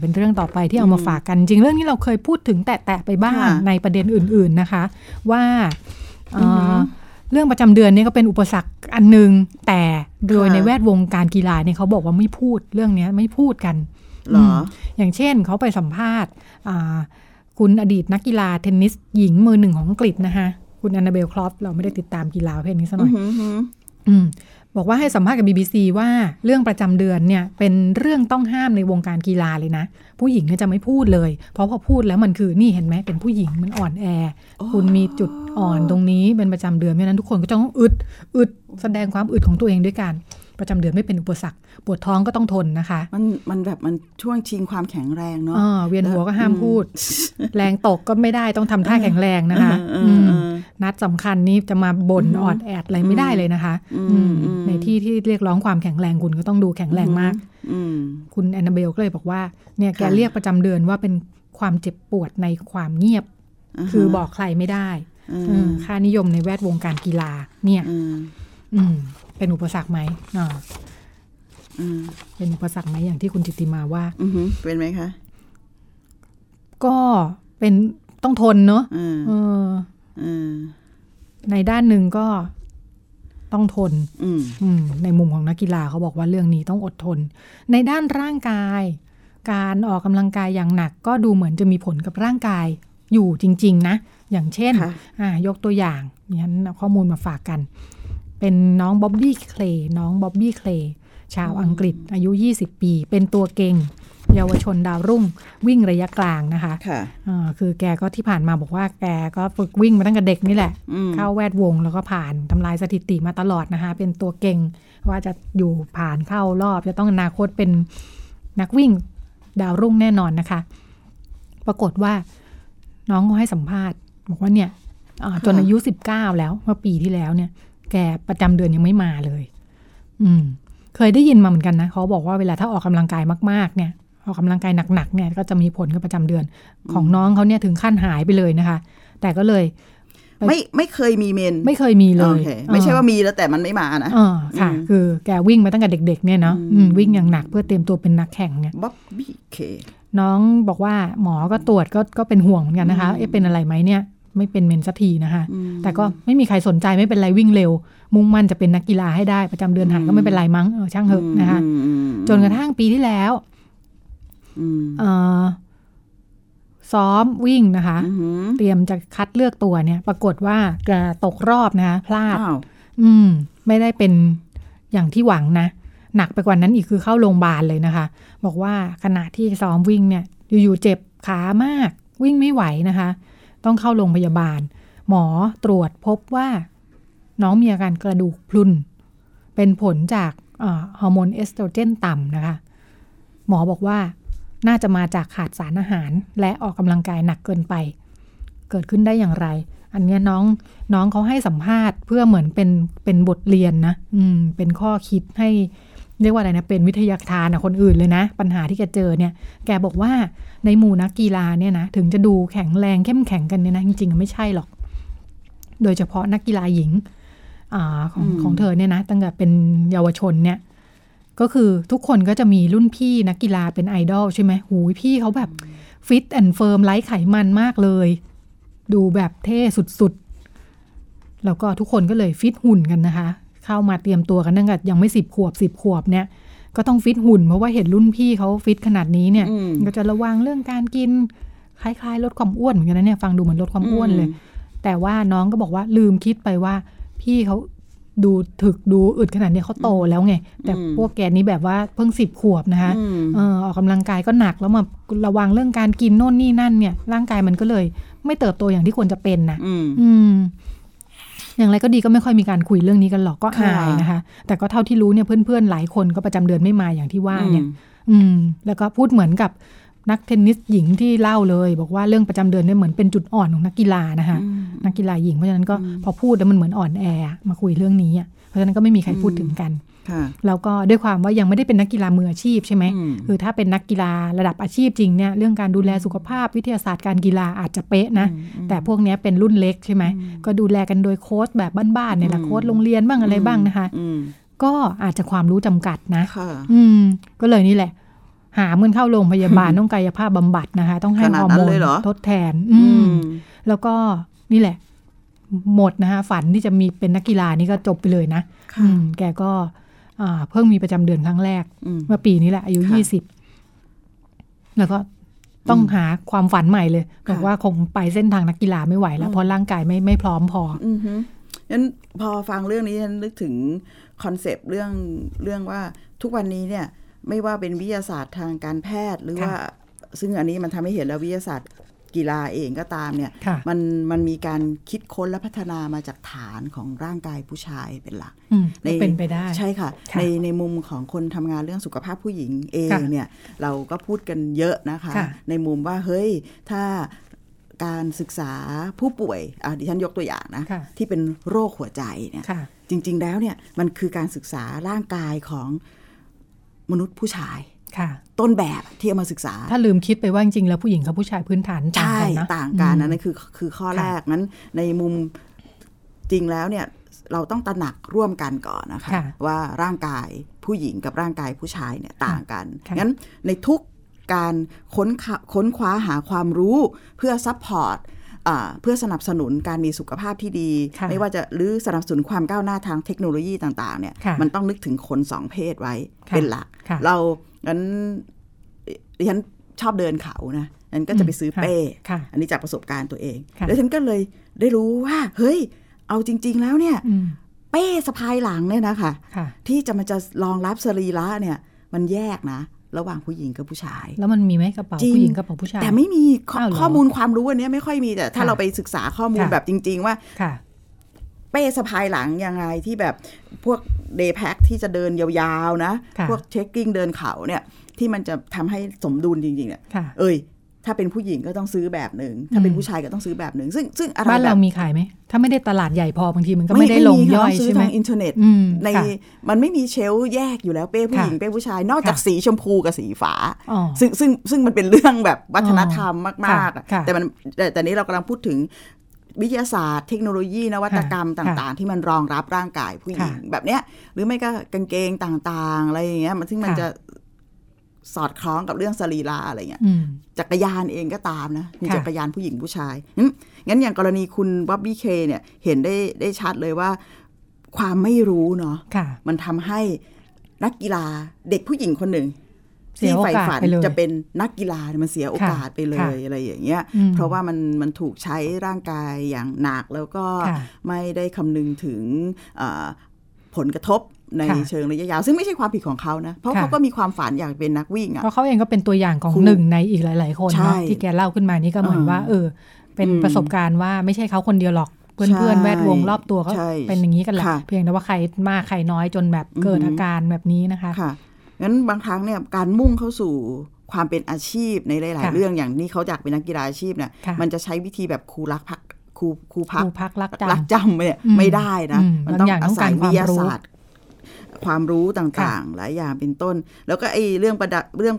เป็นเรื่องต่อไปที่เอามาฝากกันจริงเรื่องนี้เราเคยพูดถึงแตะไปบ้างในประเด็นอื่นๆนะคะว่าเรื่องประจำเดือนนี่ก็เป็นอุปสรรคอันนึงแต่โดยในแวดวงการกีฬาเนี่ยเขาบอกว่าไม่พูดเรื่องนี้ไม่พูดกันอย่างเช่นเขาไปสัมภาษณ์คุณอดีตนักกีฬาเทนนิสหญิงมือหนึ่งของอังกฤษนะคะคุณแอนนาเบลคลอปเราไม่ได้ติดตามกีฬาเพศนี้ซะหน่อยบอกว่าให้สัมภาษณ์กับ BBC ว่าเรื่องประจำเดือนเนี่ยเป็นเรื่องต้องห้ามในวงการกีฬาเลยนะผู้หญิงเนี่ยจะไม่พูดเลยเพราะพอพูดแล้วมันคือนี่เห็นไหมเป็นผู้หญิงมันอ่อนแอคุณมีจุดอ่อนตรงนี้เป็นประจำเดือนเพราะฉะนั้นทุกคนก็ต้องอึดแสดงความอึดของตัวเองด้วยกันประจำเดือนไม่เป็นอุปสรรคปวดท้องก็ต้องทนนะคะมันแบบมันช่วงชิงความแข็งแรงเนาะเวียนหัวก็ห้ามพูดแรงตกก็ไม่ได้ต้องทำท่าแข็งแรงนะคะนัดสำคัญนี้จะมาบ่นออดแอดอะไรไม่ได้เลยนะคะในที่ที่เรียกร้องความแข็งแรงคุณก็ต้องดูแข็งแรงมากคุณแอนนาเบลก็เลยบอกว่าเนี่ยแกเรียกประจำเดือนว่าเป็นความเจ็บปวดในความเงียบคือบอกใครไม่ได้ค่านิยมในแวดวงการกีฬาเนี่ยเป็นอุปสรรคไหมเป็นอุปสรรคไหมอย่างที่คุณจิตติมาว่าเป็นไหมคะก็เป็นต้องทนเนาะในด้านหนึ่งก็ต้องทนในมุมของนักกีฬาเขาบอกว่าเรื่องนี้ต้องอดทนในด้านร่างกายการออกกำลังกายอย่างหนักก็ดูเหมือนจะมีผลกับร่างกายอยู่จริงๆนะอย่างเช่นยกตัวอย่างนี่ฉันเอาข้อมูลมาฝากกันเป็นน้องบ๊อบบี้เคลย์ชาวอังกฤษอายุ20ปีเป็นตัวเก่งเยาวชนดาวรุ่งวิ่งระยะกลางนะคะคือแกก็ที่ผ่านมาบอกว่าแกก็ฝึกวิ่งมาตั้งแต่เด็กนี่แหละเข้าแวดวงแล้วก็ผ่านทำลายสถิติมาตลอดนะคะเป็นตัวเก่งว่าจะอยู่ผ่านเข้ารอบจะต้องอนาคตเป็นนักวิ่งดาวรุ่งแน่นอนนะคะปรากฏว่าน้องก็ให้สัมภาษณ์บอกว่าเนี่ยจนอายุ19แล้วเมื่อปีที่แล้วเนี่ยแกประจำเดือนยังไม่มาเลย เคยได้ยินมาเหมือนกันนะเขาบอกว่าเวลาถ้าออกกำลังกายมากๆเนี่ยออกกำลังกายหนักๆเนี่ยก็จะมีผลกับประจำเดือนของน้องเขาเนี่ยถึงขั้นหายไปเลยนะคะแต่ก็เลยไม่เคยมีเมนไม่เคยมีเลยไม่ใช่ว่ามีแล้วแต่มันไม่มานะค่ะคือแกวิ่งมาตั้งแต่เด็กๆเนี่ยเนาะวิ่งอย่างหนักเพื่อเตรียมตัวเป็นนักแข่งเนี่ยบ๊อบบี้เคน้องบอกว่าหมอก็ตรวจก็เป็นห่วงเหมือนกันนะคะเอ๊ะเป็นอะไรไหมเนี่ยไม่เป็นเมนสักทีนะคะแต่ก็ไม่มีใครสนใจไม่เป็นไรวิ่งเร็วมุ่งมั่นจะเป็นนักกีฬาให้ได้ประจำเดือนหายก็ไม่เป็นไรมั้งช่างเถอะนะคะจนกระทั่งปีที่แล้วซ้อมวิ่งนะคะเตรียมจะคัดเลือกตัวเนี่ยปรากฏว่าแกตกรอบนะคะพลาดไม่ได้เป็นอย่างที่หวังนะหนักไปกว่านั้นอีกคือเข้าโรงพยาบาลเลยนะคะบอกว่าขณะที่ซ้อมวิ่งเนี่ยอยู่ๆเจ็บขามากวิ่งไม่ไหวนะคะต้องเข้าโรงพยาบาลหมอตรวจพบว่าน้องมีอาการกระดูกพรุนเป็นผลจากฮอร์โมนเอสโตรเจนต่ำนะคะหมอบอกว่าน่าจะมาจากขาดสารอาหารและออกกำลังกายหนักเกินไปเกิดขึ้นได้อย่างไรอันนี้น้องเขาให้สัมภาษณ์เพื่อเหมือนเป็นบทเรียนนะเป็นข้อคิดให้เรียกว่าอะไรนะเป็นวิทยาทานคนอื่นเลยนะปัญหาที่แกเจอเนี่ยแกบอกว่าในหมู่นักกีฬาเนี่ยนะถึงจะดูแข็งแรงเข้มแข็งกันเนี่ยนะจริงๆไม่ใช่หรอกโดยเฉพาะนักกีฬาหญิงของเธอเนี่ยนะตั้งแต่เป็นเยาวชนเนี่ยก็คือทุกคนก็จะมีรุ่นพี่นักกีฬาเป็นไอดอลใช่ไหมหูยพี่เขาแบบฟิตแอนด์เฟิร์มไร้ไขมันมากเลยดูแบบเท่สุดๆแล้วก็ทุกคนก็เลยฟิตหุ่นกันนะคะเข้ามาเตรียมตัวกันตั้งแต่ยังไม่10 ขวบเนี่ยก็ต้องฟิตหุ่นเพราะว่าเห็นรุ่นพี่เขาฟิตขนาดนี้เนี่ยก็จะระวังเรื่องการกินคล้ายๆลดความอ้วนเหมือนกันนะเนี่ยฟังดูเหมือนลดความอ้วนเลยแต่ว่าน้องก็บอกว่าลืมคิดไปว่าพี่เขาดูถึกดูอึดขนาดนี้เขาโตแล้วไงแต่พวกแกนี้แบบว่าเพิ่ง10 ขวบนะคะออกกำลังกายก็หนักแล้วมาระวังเรื่องการกินโน่นนี่นั่นเนี่ยร่างกายมันก็เลยไม่เติบโตอย่างที่ควรจะเป็นนะอย่างไรก็ดีก็ไม่ค่อยมีการคุยเรื่องนี้กันหรอกก็อายนะคะแต่ก็เท่าที่รู้เนี่ยเพื่อนๆหลายคนก็ประจำเดือนไม่มาอย่างที่ว่าเนี่ยแล้วก็พูดเหมือนกับนักเทนนิสหญิงที่เล่าเลยบอกว่าเรื่องประจำเดือนเนี่ยเหมือนเป็นจุดอ่อนของนักกีฬานะคะนักกีฬาหญิงเพราะฉะนั้นก็พอพูดแล้วมันเหมือนอ่อนแอมาคุยเรื่องนี้เพราะฉะนั้นก็ไม่มีใครพูดถึงกันแล้วก็ด้วยความว่ายังไม่ได้เป็นนักกีฬามืออาชีพใช่ไหมคือถ้าเป็นนักกีฬาระดับอาชีพจริงเนี่ยเรื่องการดูแลสุขภาพวิทยาศาสตร์การกีฬาอาจจะเป๊ะนะแต่พวกนี้เป็นรุ่นเล็กใช่ไหมก็ดูแลกันโดยโค้ชแบบบ้านๆเนี่ยแหละโค้ชโรงเรียนบ้างอะไรบ้างนะคะก็อาจจะความรู้จำกัดนะก็เลยนี่แหละหาเงินเข้าโรงพยาบาลต้องกายภาพบำบัดนะคะต้องให้ฮอร์โมนทดแทนแล้วก็นี่แหละหมดนะคะฝันที่จะมีเป็นนักกีฬานี่ก็จบไปเลยนะแกก็เพิ่งมีประจำเดือนครั้งแรกเมื่อปีนี้แหละอายุ20แล้วก็ต้องหาความฝันใหม่เลยบอกว่าคงไปเส้นทางนักกีฬาไม่ไหวแล้วเพราะร่างกายไม่พร้อมพองั้นพอฟังเรื่องนี้ฉันนึกถึงคอนเซปต์เรื่องว่าทุกวันนี้เนี่ยไม่ว่าเป็นวิทยาศาสตร์ทางการแพทย์หรือว่าซึ่งอันนี้มันทำให้เห็นแล้ววิทยาศาสตร์กีฬาเองก็ตามเนี่ยมันมีการคิดค้นและพัฒนามาจากฐานของร่างกายผู้ชายเป็นหลักในเป็นไปได้ใช่ค่ะในมุมของคนทำงานเรื่องสุขภาพผู้หญิงเองเนี่ยเราก็พูดกันเยอะนะคะในมุมว่าเฮ้ยถ้าการศึกษาผู้ป่วยดิฉันยกตัวอย่างนะที่เป็นโรคหัวใจเนี่ยจริงๆแล้วเนี่ยมันคือการศึกษาร่างกายของมนุษย์ผู้ชายต้นแบบที่เอามาศึกษาถ้าลืมคิดไปว่าจริงๆแล้วผู้หญิงกับผู้ชายพื้นฐานต่างกันนะต่างกันนะนั่นคือข้อแรกนั้นในมุมจริงแล้วเนี่ยเราต้องตระหนักร่วมกันก่อนนะคะว่าร่างกายผู้หญิงกับร่างกายผู้ชายเนี่ยต่างกันงั้นในทุกการค้นคว้าหาความรู้เพื่อซัพพอร์ตเพื่อสนับสนุนการมีสุขภาพที่ดีไม่ว่าจะหรือสนับสนุนความก้าวหน้าทางเทคโนโลยีต่างๆเนี่ยมันต้องนึกถึงคนสองเพศไว้เป็นหลักเรางั้นดิฉันชอบเดินเขานะงั้นก็จะไปซื้อเป้อันนี้จากประสบการณ์ตัวเองแล้วฉันก็เลยได้รู้ว่าเฮ้ยเอาจริงๆแล้วเนี่ยเป้สะพายหลังเนี่ยนะคะที่จะมันจะรองรับสรีระเนี่ยมันแยกนะระหว่างผู้หญิงกับผู้ชายแล้วมันมีไหมกระเป๋าผู้หญิงกระเป๋าผู้ชายแต่ไม่มีข้อมูลความรู้อันนี้ไม่ค่อยมีแต่ถ้าเราไปศึกษาข้อมูลแบบจริงๆว่าเป้สะพายหลังยังไงที่แบบพวกเดย์แพ็คที่จะเดินยาวๆนะพวกเทคกิ้งเดินเขาเนี่ยที่มันจะทำให้สมดุลจริงๆเนี่ยเอ้ย ถ้าเป็นผู้หญิงก็ต้องซื้อแบบหนึ่งถ้าเป็นผู้ชายก็ต้องซื้อแบบหนึ่งซึ่งอะไรบ้านเรามีขายไหมถ้าไม่ได้ตลาดใหญ่พอบางทีมันก็ไม่ได้ลงย่อยใช่ไหมอินเทอร์เน็ตในมันไม่มีเชลแยกอยู่แล้วเป้ผู้หญิงเป้ผู้ชายนอกจากสีชมพูกับสีฟ้าซึ่งมันเป็นเรื่องแบบวัฒนธรรมมากๆแต่นี้เรากำลังพูดถึงวิทยาศาสตร์เทคโนโลยีนวัตกรรมต่างๆที่มันรองรับร่างกายผู้หญิงแบบเนี้ยหรือไม่ก็กางเกงต่างๆอะไรอย่างเงี้ยซึ่งมันจะสอดคล้องกับเรื่องสรีระอะไรเงี้ยจักรยานเองก็ตามนะมีจักรยานผู้หญิงผู้ชายงั้นอย่างกรณีคุณบ๊อบบี้เคเนี่ยเห็นได้ชัดเลยว่าความไม่รู้เนาะมันทำให้นักกีฬาเด็กผู้หญิงคนหนึ่งที่ใฝ่ฝันจะเป็นนักกีฬามันเสียโอกาสไปเลยอะไรอย่างเงี้ยเพราะว่ามันถูกใช้ร่างกายอย่างหนักแล้วก็ไม่ได้คำนึงถึงผลกระทบในเชิงระยะยาวซึ่งไม่ใช่ความผิดของเขานะเพราะเขาก็มีความฝันอยากเป็นนักวิ่งอ่ะเพราะเขาเองก็เป็นตัวอย่างของหนึ่งในอีกหลายๆคนเนาะที่แกเล่าขึ้นมานี่ก็เหมือนว่าเป็นประสบการณ์ว่าไม่ใช่เขาคนเดียวหรอกเพื่อนๆแวดวงรอบตัวก็เป็นอย่างนี้กันแหละเพียงแต่ว่าใครมากใครน้อยจนแบบเกิดอาการแบบนี้นะคะงั้นบางครั้งเนี่ยการมุ่งเข้าสู่ความเป็นอาชีพในหลายๆเรื่องอย่างนี้เขาอยากเป็นนักกีฬาอาชีพเนี่ยมันจะใช้วิธีแบบครูพักรักจำเนี่ยไม่ได้นะมันต้องอาศัยวิทยาศาสตร์ความรู้ต่างๆหลายอย่างเป็นต้นแล้วก็ไอ้เรื่อง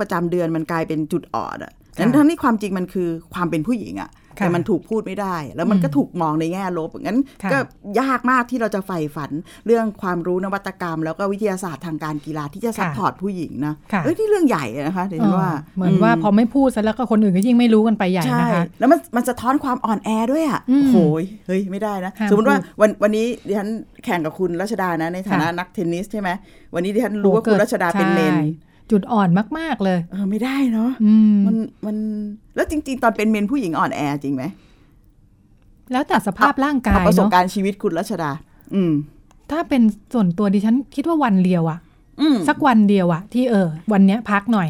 ประจำเดือนมันกลายเป็นจุดอ่อนอ่ะงั้นทั้งที่ความจริงมันคือความเป็นผู้หญิงอ่ะแต่มันถูกพูดไม่ได้แล้วมันก็ถูกมองในแง่ลบงั้นก็ยากมากที่เราจะใฝ่ฝันเรื่องความรู้นวัตกรรมแล้วก็วิทยาศาสตร์ทางการกีฬาที่จะซัพพอร์ตผู้หญิงนะนี่เรื่องใหญ่นะคะเห็นว่าเหมือนว่าพอไม่พูดซะแล้วก็คนอื่นก็ยิ่งไม่รู้กันไปใหญ่นะคะแล้วมันสะท้อนความอ่อนแอด้วยอ่ะโหยเฮ้ยไม่ได้นะสมมติว่าวันนี้ดิฉันแข่งกับคุณรัชดานะในฐานะนักเทนนิสใช่ไหมวันนี้ดิฉันรู้ว่าคุณรัชดาเป็นเมนจุดอ่อนมากๆเลยไม่ได้เนาะมันแล้วจริงๆตอนเป็นเมนผู้หญิงอ่อนแอจริงไหมแล้วแต่สภาพร่างกายเนาะประสบการณ์ชีวิตคุณรัชดาถ้าเป็นส่วนตัวดิฉันคิดว่าวันเดียวอะสักวันเดียวอะที่วันเนี้ยพักหน่อย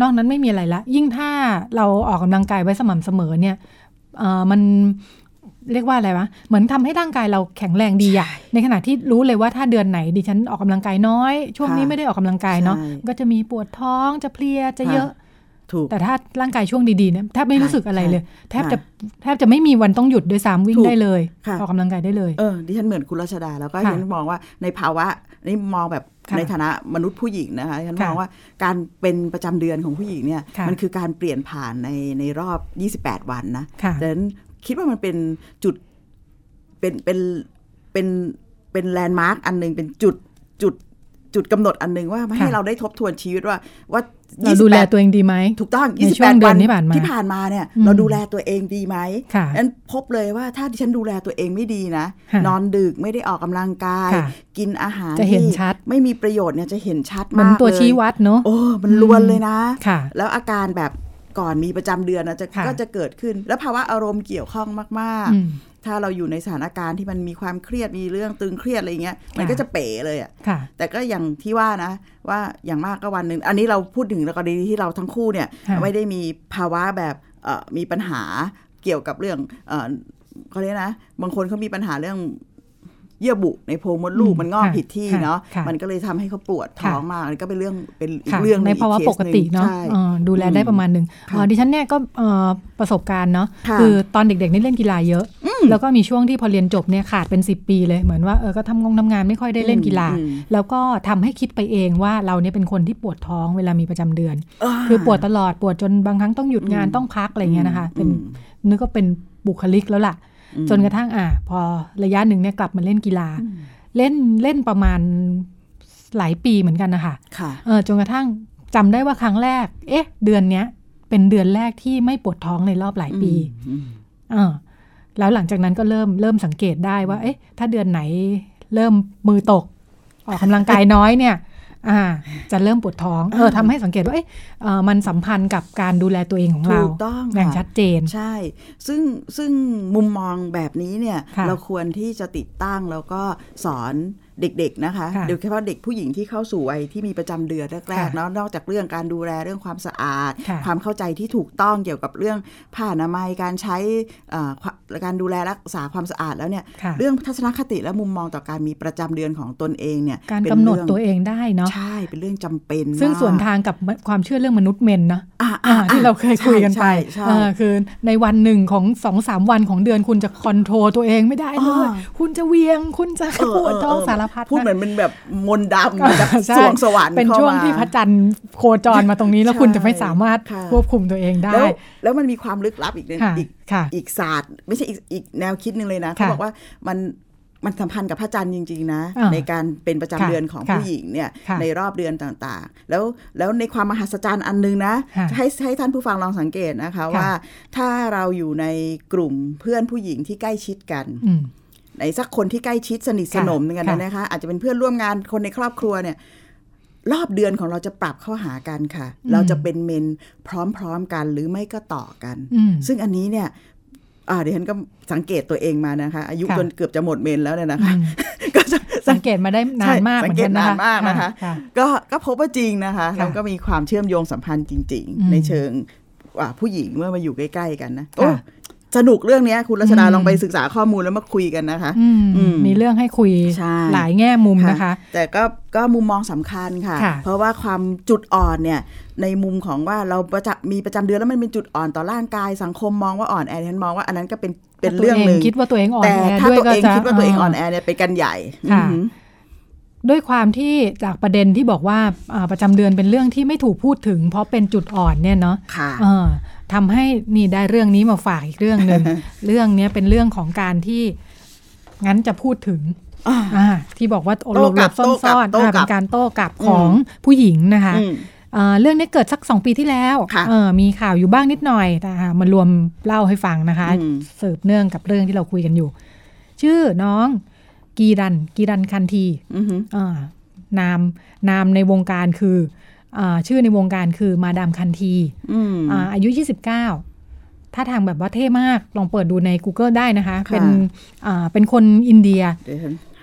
นอกนั้นไม่มีอะไรละยิ่งถ้าเราออกกำลังกายไว้สม่ำเสมอเนี่ยมันเรียกว่าอะไรวะเหมือนทำให้ร่างกายเราแข็งแรงดีอ่ะในขณะที่รู้เลยว่าถ้าเดือนไหนดิฉันออกกำลังกายน้อยช่วงนี้ไม่ได้ออกกำลังกายเนาะก็จะมีปวดท้องจะเพลียจะเยอะถูกแต่ถ้าร่างกายช่วงดีๆเนี่ยแทบไม่รู้สึกอะไรเลยแทบจะไม่มีวันต้องหยุดด้วยซ้ำวิ่งได้เลยออกกำลังกายได้เลยดิฉันเหมือนคุณรัชดาแล้วก็ฉันมองว่าในภาวะนี่มองแบบในฐานะมนุษย์ผู้หญิงนะคะฉันมองว่าการเป็นประจำเดือนของผู้หญิงเนี่ยมันคือการเปลี่ยนผ่านในรอบ28วันนะดังนั้นคิดว่ามันเป็นจุดเป็นแลนด์มาร์คอันนึงเป็นจุดกำหนดอันนึงว่าให้เราได้ทบทวนชีวิตว่าเราดูแลตัวเองดีไหมถูกต้อง28วันที่ผ่านมาเนี่ยเราดูแลตัวเองดีไหมงั้นพบเลยว่าถ้าดิฉันดูแลตัวเองไม่ดีนะนอนดึกไม่ได้ออกกำลังกายกินอาหารที่ไม่มีประโยชน์เนี่ยจะเห็นชัดมากเลยมันตัวชี้วัดเนาะโอ้มันล้วนเลยนะแล้วอาการแบบก่อนมีประจำเดือนนะก็จะเกิดขึ้นแล้วภาวะอารมณ์เกี่ยวข้องมากๆถ้าเราอยู่ในสถานการณ์ที่มันมีความเครียดมีเรื่องตึงเครียดอะไรเงี้ยมันก็จะเป๋เลยอ่ะแต่ก็อย่างที่ว่านะว่าอย่างมากก็วันนึงอันนี้เราพูดถึงกรณีที่เราทั้งคู่เนี่ยไม่ได้มีภาวะแบบมีปัญหาเกี่ยวกับเรื่องเขาเรียกนะบางคนเขามีปัญหาเรื่องเยื่อบุในโพรงมดลูกมันงอกผิดที่เนาะมันก็เลยทำให้เขาปวดท้องมากอันนี้ก็เป็นเรื่องเป็นอีกเรื่องในภาวะปกติเนาะดูแลได้ประมาณนึงดิฉันเนี่ยก็ประสบการณ์เนาะคือตอนเด็กๆนี่เล่นกีฬาเยอะแล้วก็มีช่วงที่พอเรียนจบเนี่ยขาดเป็น10ปีเลยเหมือนว่าก็ทำงานไม่ค่อยได้เล่นกีฬาแล้วก็ทำให้คิดไปเองว่าเราเนี่ยเป็นคนที่ปวดท้องเวลามีประจำเดือนคือปวดตลอดปวดจนบางครั้งต้องหยุดงานต้องพักอะไรเงี้ยนะคะเป็นนึกก็เป็นบุคลิกแล้วล่ะจนกระทั่งพอระยะหนึ่งเนี่ยกลับมาเล่นกีฬาเล่นประมาณหลายปีเหมือนกันนะคะจนกระทั่งจำได้ว่าครั้งแรกเดือนเนี้ยเป็นเดือนแรกที่ไม่ปวดท้องในรอบหลายปีแล้วหลังจากนั้นก็เริ่มสังเกตได้ว่าถ้าเดือนไหนเริ่มมือตกออกกำลังกายน้อยเนี่ยจะเริ่มปวดท้องทำให้สังเกตว่ามันสัมพันธ์กับการดูแลตัวเองของเราอย่างชัดเจนใช่ซึ่งมุมมองแบบนี้เนี่ยเราควรที่จะติดตั้งแล้วก็สอนเด็กๆนะคะโดยเฉพาะเด็กผู้หญิงที่เข้าสู่วัยที่มีประจำเดือนแรกๆเนาะนอกจากเรื่องการดูแลเรื่องความสะอาดความเข้าใจที่ถูกต้องเกี่ยวกับเรื่องผ้าอนามัยการใช้ การดูแลรักษาความสะอาดแล้วเนี่ยเรื่องทัศนคติและมุมมองต่อการมีประจำเดือนของตนเองเนี่ยการกำหนดตัวเองได้เนาะใช่เป็นเรื่องจำเป็นซึ่งส่วนทางกับความเชื่อเรื่องมนุษย์เมนนะที่เราเคยคุยกันไปคือในวันหนึ่งของ 2-3 วันของเดือนคุณจะคอนโทรลตัวเองไม่ได้เลยคุณจะเวียงคุณจะปวดท้องสารพัดพูดเหมือนเป็นแบบมนต์ดำจากสวงสวรรค์เป็นช่วงที่พระจันทร์โคจรมาตรงนี้แล้วคุณจะไม่สามารถควบคุมตัวเองได้แล้วมันมีความลึกลับอีกศาสตร์ไม่ใช่อีกแนวคิดหนึ่งเลยนะเขาบอกว่ามันสัมพันธ์กับพระจันทร์จริงๆนะในการเป็นประจำเดือนของผู้หญิงเนี่ยในรอบเดือนต่างๆแล้วในความมหัศจรรย์อันนึงนะให้ท่านผู้ฟังลองสังเกตนะคะว่าถ้าเราอยู่ในกลุ่มเพื่อนผู้หญิงที่ใกล้ชิดกันในสักคนที่ใกล้ชิดสนิทสนมกันนะคะอาจจะเป็นเพื่อนร่วมงานคนในครอบครัวเนี่ยรอบเดือนของเราจะปรับเข้าหากันค่ะเราจะเป็นเมนพร้อมๆกันหรือไม่ก็ต่อกันซึ่งอันนี้เนี่ยเดี๋ยวฉันก็สังเกตตัวเองมานะคะอายุจนเกือบจะหมดเมนแล้วเนี่ยนะคะก็สังเกตมาได้นานมากเหมือนกันนะคะก็พบว่าจริงนะคะแล้วก็มีความเชื่อมโยงสัมพันธ์จริงๆในเชิงผู้หญิงเมื่อมาอยู่ใกล้ๆกันนะสนุกเรื่องนี้คุณรัชดาลองไปศึกษาข้อมูลแล้วมาคุยกันนะคะ มีเรื่องให้คุยหลายแง่มุมนะคะแต่ก็มุมมองสำคัญค่ะเพราะว่าความจุดอ่อนเนี่ยในมุมของว่าเรามีประจำเดือนแล้วมันเป็นจุดอ่อนต่อร่างกายสังคมมองว่าอ่อนแอฉันมองว่าอันนั้นก็เป็นเรื่องนึงคิดว่าตัวเองอ่อนแอแต่ถ้าตัวเองคิดว่าตัวเองอ่อนแอเนี่ยไปกันใหญ่ด้วยความที่จากประเด็นที่บอกว่าประจำเดือนเป็นเรื่องที่ไม่ถูกพูดถึงเพราะเป็นจุดอ่อนเนี่ยเนาะทำให้นี่ได้เรื่องนี้มาฝากอีกเรื่องนึง เรื่องนี้เป็นเรื่องของการที่งั้นจะพูดถึงที่บอกว่าหลบๆซ่อนๆเป็นการโต้กลับของผู้หญิงนะคะเรื่องนี้เกิดสัก2ปีที่แล้วมีข่าวอยู่บ้างนิดหน่อยนะคะมารวมเล่าให้ฟังนะคะสืบเนื่องกับเรื่องที่เราคุยกันอยู่ชื่อน้องกีรันคันธีนามในวงการคือชื่อในวงการคือมาดามคันธีอายุ29ถ้าทางแบบว่าเท่มากลองเปิดดูใน Google ได้นะคะเป็นคนอินเดีย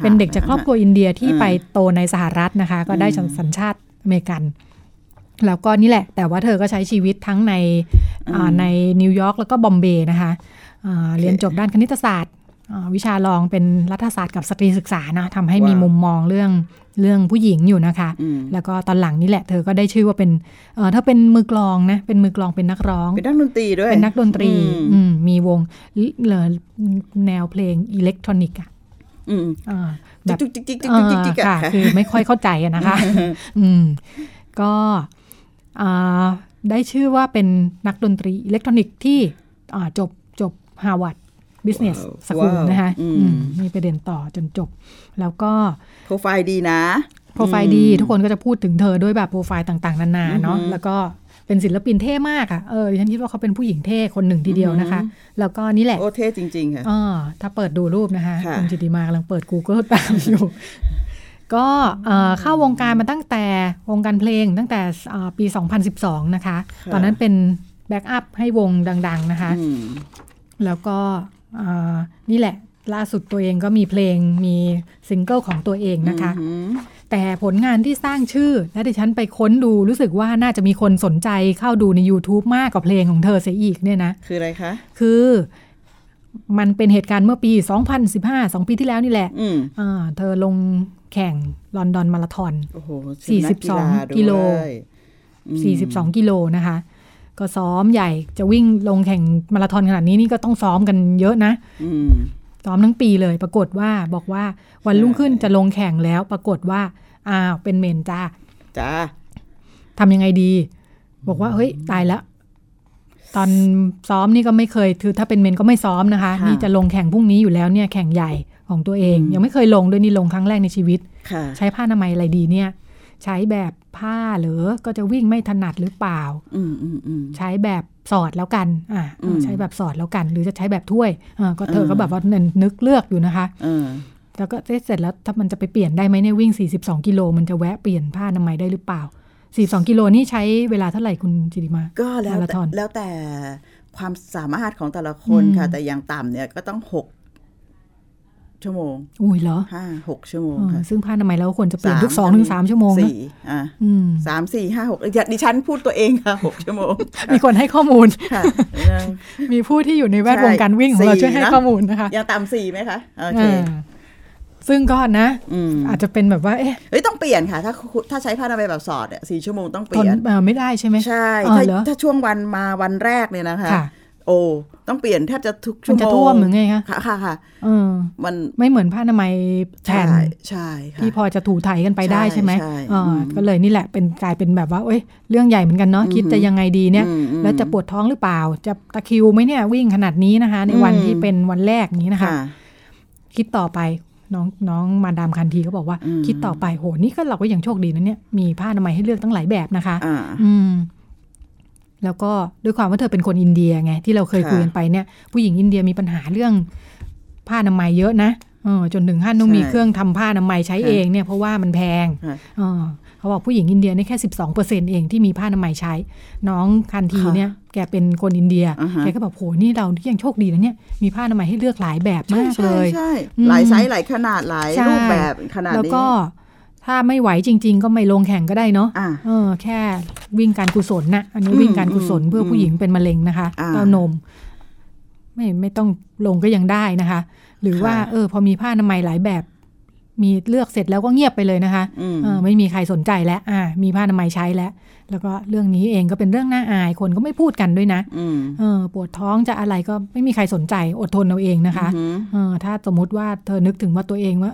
เป็นเด็กจากครอบครัวอินเดียที่ไปโตในสหรัฐนะคะก็ได้สัญชาติอเมริกันแล้วก็นี่แหละแต่ว่าเธอก็ใช้ชีวิตทั้งในนิวยอร์กแล้วก็บอมเบย์นะคะเรียนจบด้านคณิตศาสตร์วิชารองเป็นรัฐศาสตร์กับสตรีศึกษานะทำให้มีมุมมองเรื่องผู้หญิงอยู่นะคะแล้วก็ตอนหลังนี่แหละเธอก็ได้ชื่อว่าเป็นถ้าเป็นมือกลองนะเป็นมือกลองเป็นนักร้องเป็นนักดนตรีด้วยเป็นนักดนตรีมีวงแนวเพลงอิเล็กทรอนิกส์แบบจิกค่ะคือไม่ค่อยเข้าใจนะคะก็ได้ชื่อว่าเป็นนักดนตรีอิเล็กทรอนิกส์ที่จบฮาร์วาร์ดbusiness school นะคะมีไปเรียนต่อจนจบแล้วก็โปรไฟล์ดีนะโปรไฟล์ดีทุกคนก็จะพูดถึงเธอด้วยแบบโปรไฟล์ต่างๆนานาเนาะแล้วก็เป็นศิลปินเท่มากอ่ะฉันคิดว่าเขาเป็นผู้หญิงเท่คนหนึ่งทีเดียวนะคะแล้วก็นี่แหละโอ้เท่จริงๆค่ะถ้าเปิดดูรูปนะคะคุณจิตติมากำลังเปิด Google ตามอยู่ก็เข้าวงการมาตั้งแต่วงการเพลงตั้งแต่ปี2012นะคะตอนนั้นเป็นแบ็คอัพให้วงดังๆนะคะแล้วก็นี่แหละล่าสุดตัวเองก็มีเพลงมีซิงเกิลของตัวเองนะคะแต่ผลงานที่สร้างชื่อและดิฉันไปค้นดูรู้สึกว่าน่าจะมีคนสนใจเข้าดูใน YouTube มากกว่าเพลงของเธอเสียอีกเนี่ยนะคืออะไรคะคือมันเป็นเหตุการณ์เมื่อปี2015 2ปีที่แล้วนี่แหละเธอลงแข่งลอนดอนมาราธอน42 กิโลนะคะก็ซ้อมใหญ่จะวิ่งลงแข่งมาราธอนขนาดนี้นี่ก็ต้องซ้อมกันเยอะนะซ้อมทั้งปีเลยปรากฏว่าบอกว่าวันรุ่งขึ้นจะลงแข่งแล้วปรากฏว่าเป็นเมนจ้าทำยังไงดีบอกว่าเฮ้ยตายแล้วตอนซ้อมนี่ก็ไม่เคยคือถ้าเป็นเมนก็ไม่ซ้อมนะคะนี่จะลงแข่งพรุ่งนี้อยู่แล้วเนี่ยแข่งใหญ่ของตัวเองยังไม่เคยลงด้วยนี่ลงครั้งแรกในชีวิตใช้ผ้าอนามัยอะไรดีเนี่ยใช้แบบผ้าหรือก็จะวิ่งไม่ถนัดหรือเปล่าใช้แบบสอดแล้วกันใช้แบบสอดแล้วกันหรือจะใช้แบบถ้วยก็เธอก็แบบว่านึกเลือกอยู่นะคะแล้วก็เสร็จแล้วถ้ามันจะไปเปลี่ยนได้ไหมเนี่ยวิ่ง42กิโลมันจะแวะเปลี่ยนผ้าอนามัยได้หรือเปล่า42กิโลนี่ใช้เวลาเท่าไหร่คุณจิติมาก็แล้วแต่ความสามารถของแต่ละคนค่ะแต่อย่างต่ำเนี่ยก็ต้อง6 ชั่วโมงอุ้ยเหรอ 5-6 ชั่วโมงค่ะซึ่งผ้าอนามัยเราควรจะเปลี่ยนทุก 2-3 ชั่วโมงนะ43 4 5 6ดิฉันพูดตัวเองค่ะ6ชั่วโมงมีคนให้ข้อมูลค่ะมีผู้ที่อยู่ในแวดวงการวิ่งของเราช่วยให้ข้อมูลนะคะยังต่ำ4มั้ยคะโอเคซึ่งก็นะ อาจจะเป็นแบบว่าเอ้ยต้องเปลี่ยนค่ะถ้าใช้ผ้าอนามัยแบบสอดเนี่ย4ชั่วโมงต้องเปลี่ยนไม่ได้ใช่มั้ยใช่ถ้าช่วงวันมาวันแรกเนี่ยนะคะโอ้ต้องเปลี่ยนแทบจะทุกชั่วโมงมันจะท่วมหรือไงคะค่ะมันไม่เหมือนผ้าอนามัยแผ่นใช่ค่ะที่พอจะถูไถกันไปได้ใช่ไหมก็เลยนี่แหละเป็นกลายเป็นแบบว่าเรื่องใหญ่เหมือนกันเนาะคิดจะยังไงดีเนี่ยแล้วจะปวดท้องหรือเปล่าจะตะคิวไหมเนี่ยวิ่งขนาดนี้นะคะในวันที่เป็นวันแรกนี้นะคะคิดต่อไปน้องมาดามคันธีก็บอกว่าคิดต่อไปโหนี่ก็เราก็ยังโชคดีนะเนี่ยมีผ้าอนามัยให้เลือกตั้งหลายแบบนะคะแล้วก็ด้วยความว่าเธอเป็นคนอินเดียไงที่เราเคยคุยกันไปเนี่ยผู้หญิงอินเดียมีปัญหาเรื่องผ้าอนามัยเยอะนะจนถึงขั้นต้องมีเครื่องทำผ้าอนามัยใช้เองเนี่ยเพราะว่ามันแพงเขาบอกผู้หญิงอินเดียนี่แค่ 12% เองที่มีผ้าอนามัยใช้น้องคันธีเนี่ยแกเป็นคนอินเดียแกก็แบบโหนี่เราที่ยังโชคดีนะเนี่ยมีผ้าอนามัยให้เลือกหลายแบบมากเลยใช่หลายไซส์หลายขนาดหลายรูปแบบขนาดนี้แล้วก็ถ้าไม่ไหวจริงๆก็ไม่ลงแข่งก็ได้เนาะแค่วิ่งการกุศลนะอันนี้วิ่งการกุศลเพื่อผู้หญิงเป็นมะเร็งนะคะเต้านมไม่ต้องลงก็ยังได้นะคะหรือว่าพอมีผ้าอนามัยหลายแบบมีเลือกเสร็จแล้วก็เงียบไปเลยนะคะไม่มีใครสนใจแล้วมีผ้าอนามัยใช้แล้วก็เรื่องนี้เองก็เป็นเรื่องน่าอายคนก็ไม่พูดกันด้วยนะปวดท้องจะอะไรก็ไม่มีใครสนใจอดทนเอาเองนะคะถ้าสมมติว่าเธอนึกถึงว่าตัวเองว่า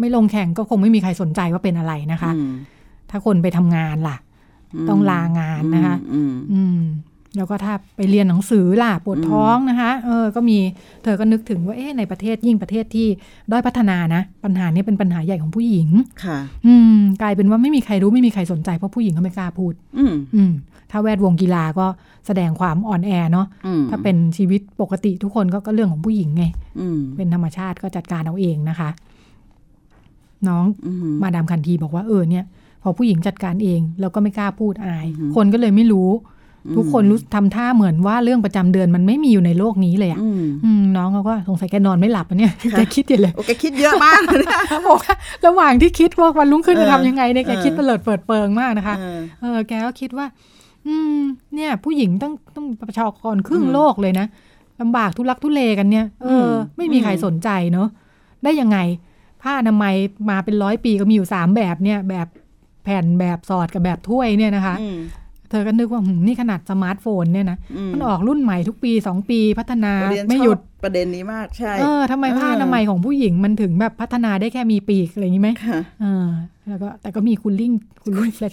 ไม่ลงแข่งก็คงไม่มีใครสนใจว่าเป็นอะไรนะคะถ้าคนไปทำงานล่ะต้องลางานนะคะแล้วก็ถ้าไปเรียนหนังสือล่ะปวดท้องนะคะก็มีเธอก็นึกถึงว่าในประเทศยิ่งประเทศที่ด้อยพัฒนานะปัญหานี้เป็นปัญหาใหญ่ของผู้หญิงค่ะกลายเป็นว่าไม่มีใครรู้ไม่มีใครสนใจเพราะผู้หญิงก็ไม่กล้าพูดถ้าแวดวงกีฬาก็แสดงความอ่อนแอเนาะถ้าเป็นชีวิตปกติทุกคนก็เรื่องของผู้หญิงไงเป็นธรรมชาติก็จัดการเอาเองนะคะน้องมาดามคันธีบอกว่าเนี่ยพอผู้หญิงจัดการเองแล้วก็ไม่กล้าพูดอายคนก็เลยไม่รู้ทุกคนรู้ทำท่าเหมือนว่าเรื่องประจำเดือนมันไม่มีอยู่ในโลกนี้เลยอ่ะน้องเขาก็สงสัยแกนอนไม่หลับเนี่ยแกคิดอยู่เลยแกคิดเยอะมากบอกว่าระหว่างที่คิดว่าวันรุ่งขึ้นจะทำยังไงเนี่ยแกคิดเตลิดเปิดเปิงมากนะคะแกก็คิดว่าเนี่ยผู้หญิงต้องประชากรครึ่งโลกเลยนะลำบากทุลักทุเลกันเนี่ยไม่มีใครสนใจเนาะได้ยังไงผ้าอนามัยมาเป็น100ปีก็มีอยู่3แบบเนี่ยแบบแผ่นแบบสอดกับแบบถ้วยเนี่ยนะคะเธอก็นึกว่านี่ขนาดสมาร์ทโฟนเนี่ยนะมันออกรุ่นใหม่ทุกปี2ปีพัฒนาไม่หยุดประเด็นนี้มากใช่ทำไมผ้าอนามัยของผู้หญิงมันถึงแบบพัฒนาได้แค่มีปีกอะไรอย่างนี้ไหมแล้วก็แต่ก็มีคูลิ่งแฟลช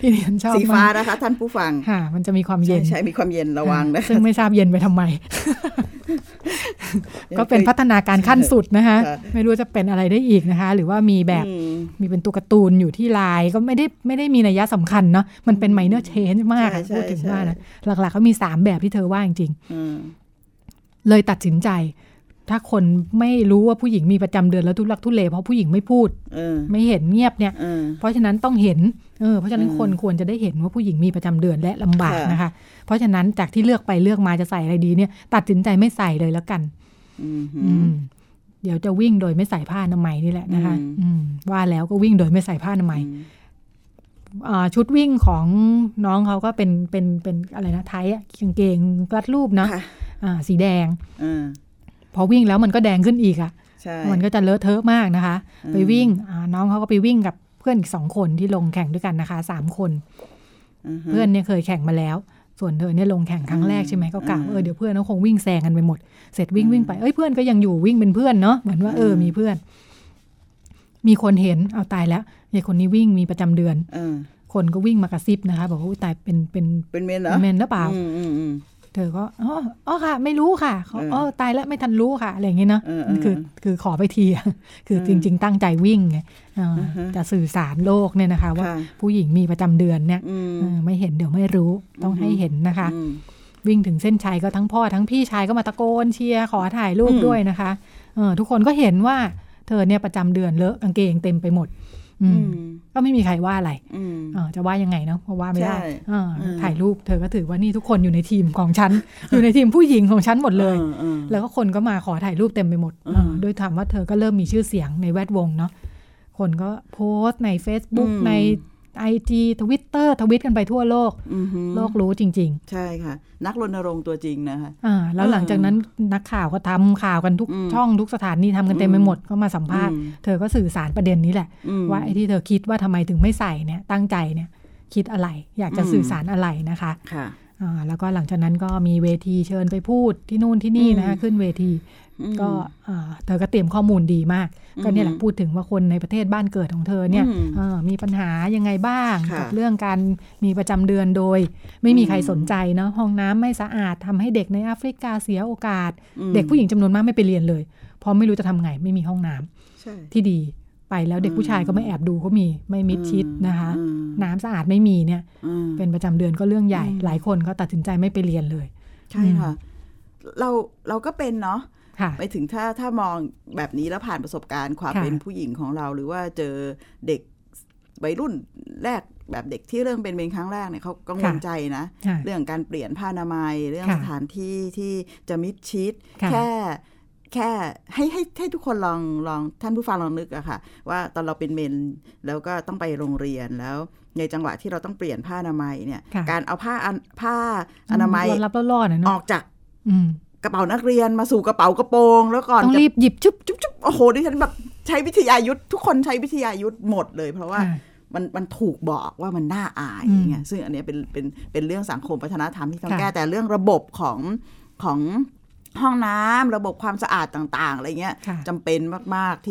ที่ดิฉันชอบสีฟ้านะคะท่านผู้ฟังค่ะมันจะมีความเย็นใช่มีความเย็นระวังนะซึ่งไม่ทราบเย็นไปทำไมก็เป็นพัฒนาการขั้นสุดนะคะไม่รู้จะเป็นอะไรได้อีกนะคะหรือว่ามีแบบมีเป็นตัวการ์ตูนอยู่ที่ลายก็ไม่ได้มีนัยสำคัญเนาะมันเป็นไมเนอร์เชนจ์มากพูดถึงว่านะหลักๆเขามี3แบบที่เธอว่าจริงๆเลยตัดสินใจถ้าคนไม่รู้ว่าผู้หญิงมีประจำเดือนแล้วทุลักทุเลเพราะผู้หญิงไม่พูดไม่เห็นเงียบเนี่ยเพราะฉะนั้นต้องเห็นเพราะฉะนั้นคนควรจะได้เห็นว่าผู้หญิงมีประจำเดือนและลำบากนะคะเพราะฉะนั้นจากที่เลือกไปเลือกมาจะใส่อะไรดีเนี่ยตัดสินใจไม่ใส่เลยแล้วกันเดี๋ยวจะวิ่งโดยไม่ใส่ผ้าอนามัยนี่แหละนะคะว่าแล้วก็วิ่งโดยไม่ใส่ผ้าอนามัยชุดวิ่งของน้องเขาก็เป็นอะไรนะไทยกางเกงรัดรูปนะสีแดงพอวิ่งแล้วมันก็แดงขึ้นอีกอ่ะมันก็จะเลอะเทอะมากนะคะไปวิ่งน้องเขาก็ไปวิ่งกับเพื่อนอีก2คนที่ลงแข่งด้วยกันนะคะ3คนเพื่อนเนี่ยเคยแข่งมาแล้วส่วนเธอเนี่ยลงแข่งครั้งแรกใช่ไหมก็กล่าวเดี๋ยวเพื่อนเขาคงวิ่งแซงกันไปหมดเสร็จวิ่งไปเพื่อนก็ยังอยู่วิ่งเป็นเพื่อนเนาะเหมือนว่ามีเพื่อนมีคนเห็นเอาตายแล้วไอ้คนนี้วิ่งมีประจำเดือนคนก็วิ่งมากระซิบนะคะบอกว่าตายเป็นเมนเหรอเมนหรือเปล่าเธอก็อ๋อค่ะไม่รู้ค่ะเขาตายแล้วไม่ทันรู้ค่ะอะไรอย่างงี้เนาะคือขอไปทีคือจริงๆตั้งใจวิ่งไงจะสื่อสารโลกเนี่ยนะคะว่าผู้หญิงมีประจำเดือนเนี่ยไม่เห็นเดี๋ยวไม่รู้ต้องให้เห็นนะคะวิ่งถึงเส้นชัยก็ทั้งพ่อทั้งพี่ชายก็มาตะโกนเชียร์ขอถ่ายรูปด้วยนะคะทุกคนก็เห็นว่าเธอเนี่ยประจำเดือนเลอะกางเกงเต็มไปหมด ก็ไม่มีใครว่าอะไรจะว่ายังไงเนาะเพราะว่าไม่ได้ถ่ายรูปเธอก็ถือว่านี่ทุกคนอยู่ในทีมของฉัน อยู่ในทีมผู้หญิงของฉันหมดเลยแล้วก็คนก็มาขอถ่ายรูปเต็มไปหมดโดยถามว่าเธอก็เริ่มมีชื่อเสียงในแวดวงเนาะคนก็โพสต์ใน Facebook ใน IG Twitter ทวิตกันไปทั่วโลกโลกรู้จริงๆใช่ค่ะนักรณรงค์ตัวจริงนะคะแล้วหลังจากนั้นนักข่าวก็ทำข่าวกันทุกช่องทุกสถานีทำกันเต็มไปหมดก็มาสัมภาษณ์เธอก็สื่อสารประเด็นนี้แหละว่าไอ้ที่เธอคิดว่าทำไมถึงไม่ใส่เนี่ยตั้งใจเนี่ยคิดอะไรอยากจะสื่อสารอะไรนะคะแล้วก็หลังจากนั้นก็มีเวทีเชิญไปพูดที่นู่นที่นี่นะคะขึ้นเวทีก็เธอก็เตรียมข้อมูลดีมากก็เนี่ยแหละพูดถึงว่าคนในประเทศบ้านเกิดของเธอเนี่ยมีปัญหายังไงบ้างกับเรื่องการมีประจำเดือนโดยไม่มีใครสนใจเนาะห้องน้ำไม่สะอาดทำให้เด็กในแอฟริกาเสียโอกาสเด็กผู้หญิงจำนวนมากไม่ไปเรียนเลยเพราะไม่รู้จะทำไงไม่มีห้องน้ำที่ดีไปแล้วเด็กผู้ชายก็ไม่แอบดูก็มีไม่มิดชิดนะคะน้ำสะอาดไม่มีเนี่ยเป็นประจำเดือนก็เรื่องใหญ่หลายคนก็ตัดสินใจไม่ไปเรียนเลยใช่ค่ะเราก็เป็นเนาะไปถึงถ้ามองแบบนี้แล้วผ่านประสบการณ์ความเป็นผู้หญิงของเราหรือว่าเจอเด็กวัยรุ่นแรกแบบเด็กที่เริ่มเป็นครั้งแรกเนี่ยเขากังวลใจนะเรื่องการเปลี่ยนผ้าอนามัยเรื่องสถานที่ที่จะมิดชิดแค่ให้ทุกคนลองท่านผู้ฟังลองนึกอะค่ะว่าตอนเราเป็นเมนแล้วก็ต้องไปโรงเรียนแล้วในจังหวะที่เราต้องเปลี่ยนผ้าอนามัยเนี่ยการเอาผ้าอนามัยออกจากกระเป๋านักเรียนมาสู่กระเป๋ากระโปรงแล้วก่อนต้องรีบหยิบจุ๊บโอ้โหดิฉันแบบใช้วิทยายุทธทุกคนใช้วิทยายุทธหมดเลยเพราะว่ามันถูกบอกว่ามันน่าอายอย่างเงี้ยซึ่งอันนี้เป็นเรื่องสังคมวัฒนธรรมที่ต้องแก้แต่เรื่องระบบของห้องน้ำระบบความสะอาดต่างๆอะไรเงี้ยจำเป็นมากๆ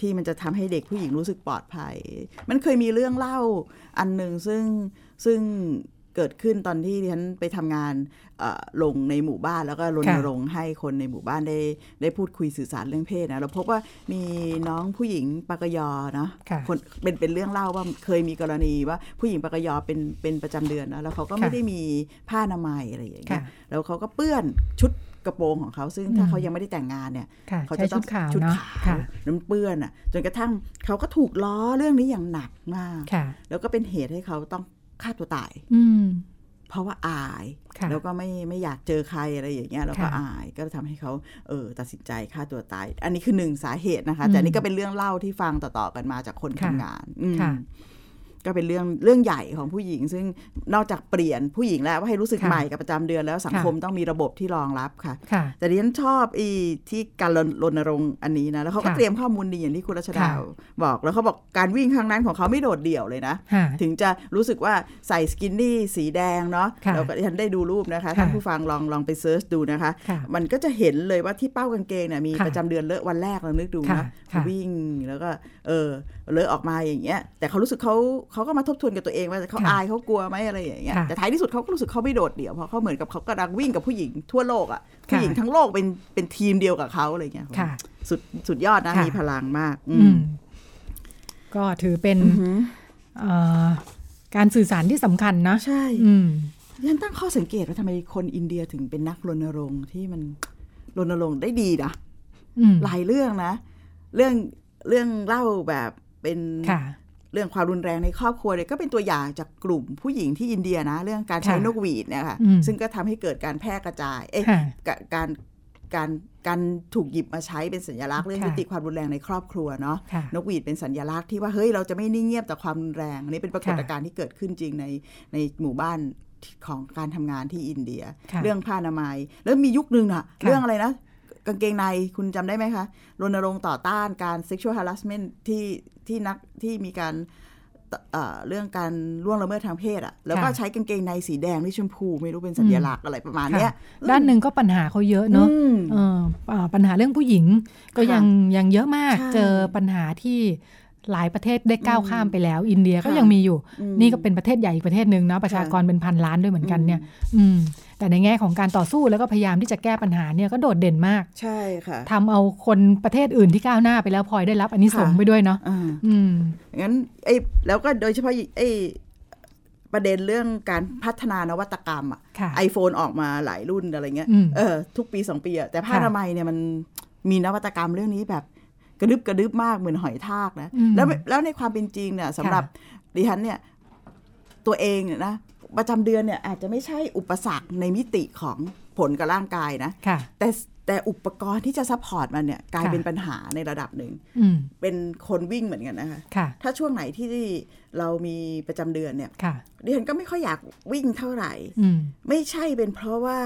ที่มันจะทำให้เด็กผู้หญิงรู้สึกปลอดภัยมันเคยมีเรื่องเล่าอันนึงซึ่งเกิดขึ้นตอนที่ดิฉันไปทำงานลงในหมู่บ้านแล้วก็รณรงค์ให้คนในหมู่บ้านได้พูดคุยสื่อสารเรื่องเพศนะเราพบว่ามีน้องผู้หญิงปกยอเนาะคนเป็นเรื่องเล่าว่าเคยมีกรณีว่าผู้หญิงปกยอเป็นประจำเดือนนะแล้วเขาก็ไม่ได้มีผ้าอนามัยอะไรอย่างเงี้ยแล้วเขาก็เปื้อนชุดกระโปรงของเขาซึ่งถ้าเขายังไม่ได้แต่งงานเนี่ยเขาจะต้องชุดขาวน้ำเปื้อนอ่ะจนกระทั่งเขาก็ถูกล้อเรื่องนี้อย่างหนักมากแล้วก็เป็นเหตุให้เขาต้องฆ่าตัวตายเพราะว่าอายแล้วก็ไม่อยากเจอใครอะไรอย่างเงี้ยแล้วก็อายก็ทำให้เขาตัดสินใจฆ่าตัวตายอันนี้คือหนึ่งสาเหตุนะคะแต่นี่ก็เป็นเรื่องเล่าที่ฟังต่อๆกันมาจากคนทำงานก็เป็นเรื่องใหญ่ของผู้หญิงซึ่งนอกจากเปลี่ยนผู้หญิงแล้วว่าให้รู้สึกใหม่กับประจำเดือนแล้วสังคมต้องมีระบบที่รองรับค่ะแต่ดิฉันชอบที่การรณรงค์อันนี้นะแล้วเขาก็เตรียมข้อมูลดีอย่างที่คุณรัชดาบอกแล้วเขาบอกการวิ่งครั้งนั้นของเขาไม่โดดเดี่ยวเลยนะถึงจะรู้สึกว่าใส่สกินนี่สีแดงเนาะแล้วดิฉันได้ดูรูปนะคะท่านผู้ฟังลองไปเซิร์ชดูนะคะมันก็จะเห็นเลยว่าที่เป้ากางเกงเนี่ยมีประจำเดือนเลอะวันแรกเรานึกดูนะวิ่งแล้วก็เลอะออกมาอย่างเงี้ยแต่เขารู้สึกเขาก็มาทบทวนกับตัวเองว่าเขาอายเขากลัวไหมอะไรอย่างเงี้ยแต่ท้ายที่สุดเขาก็รู้สึกเขาไม่โดดเดี่ยวเพราะเขาเหมือนกับเขากำลังวิ่งกับผู้หญิงทั่วโลกอ่ะผู้หญิงทั้งโลกเป็นทีมเดียวกับเขาอะไรเงี้ยสุดยอดนะมีพลังมากก็ถือเป็นการสื่อสารที่สำคัญนะใช่ยันตั้งข้อสังเกตว่าทำไมคนอินเดียถึงเป็นนักรณรงค์ที่มันรณรงค์ได้ดีนะหลายเรื่องนะเรื่องเล่าแบบเป็นเรื่องความรุนแรงในครอบครัวเนี่ยก็เป็นตัวอย่างจากกลุ่มผู้หญิงที่อินเดียนะเรื่องการใช้นกหวีดเนี่ยค่ะซึ่งก็ทำให้เกิดการแพร่กระจายการถูกหยิบมาใช้เป็นสัญลักษณ์เรื่องยุติความรุนแรงในครอบครัวเนาะนกหวีดเป็นสัญลักษณ์ที่ว่าเฮ้ยเราจะไม่นิ่งเงียบต่อความรุนแรงอันนี้เป็นปรากฏการณ์ที่เกิดขึ้นจริงในหมู่บ้านของการทำงานที่อินเดียเรื่องผ้าอนามัยแล้วมียุคนึงอะเรื่องอะไรนะกางเกงในคุณจำได้ไหมคะรณรงค์ต่อต้านการ sexual harassment ที่มีการเรื่องการล่วงละเมิดทางเพศอ่ะแล้วก็ใช้กางเกงในสีแดงหรือชมพูไม่รู้เป็นสัญลักษณ์อะไรประมาณเนี้ยด้านหนึ่งก็ปัญหาเขาเยอะเนาะปัญหาเรื่องผู้หญิงก็ยังเยอะมากเจอปัญหาที่หลายประเทศได้ก้าวข้ามไปแล้วอินเดียก็ยังมีอยู่นี่ก็เป็นประเทศใหญ่อีกประเทศนึงเนาะประชากรเป็นพันล้านด้วยเหมือนกันเนี่ยแต่ในแง่ของการต่อสู้แล้วก็พยายามที่จะแก้ปัญหาเนี่ยก็โดดเด่นมากใช่ค่ะทำเอาคนประเทศอื่นที่ก้าวหน้าไปแล้วพลอยได้รับอานิสงส์ไปด้วยเนาะงั้นแล้วก็โดยเฉพาะประเด็นเรื่องการพัฒนานวัตกรรมอ่ะ iPhone ออกมาหลายรุ่นอะไรเงี้ยทุกปี2 ปีอ่ะแต่ผ้าอนามัยเนี่ยมันมีนวัตกรรมเรื่องนี้แบบ กระดึบกระดึบมากเหมือนหอยทากนะแล้วในความเป็นจริงเนี่ยสำหรับดิฉันเนี่ยตัวเองเนี่ยนะประจำเดือนเนี่ยอาจจะไม่ใช่อุปสรรคในมิติของผลกับร่างกายนะแต่อุปกรณ์ที่จะซัพพอร์ตมันเนี่ยกลายเป็นปัญหาในระดับหนึ่งเป็นคนวิ่งเหมือนกันนะคะถ้าช่วงไหนที่เรามีประจำเดือนเนี่ยดิฉันก็ไม่ค่อยอยากวิ่งเท่าไหร่ไม่ใช่เป็นเพราะว่า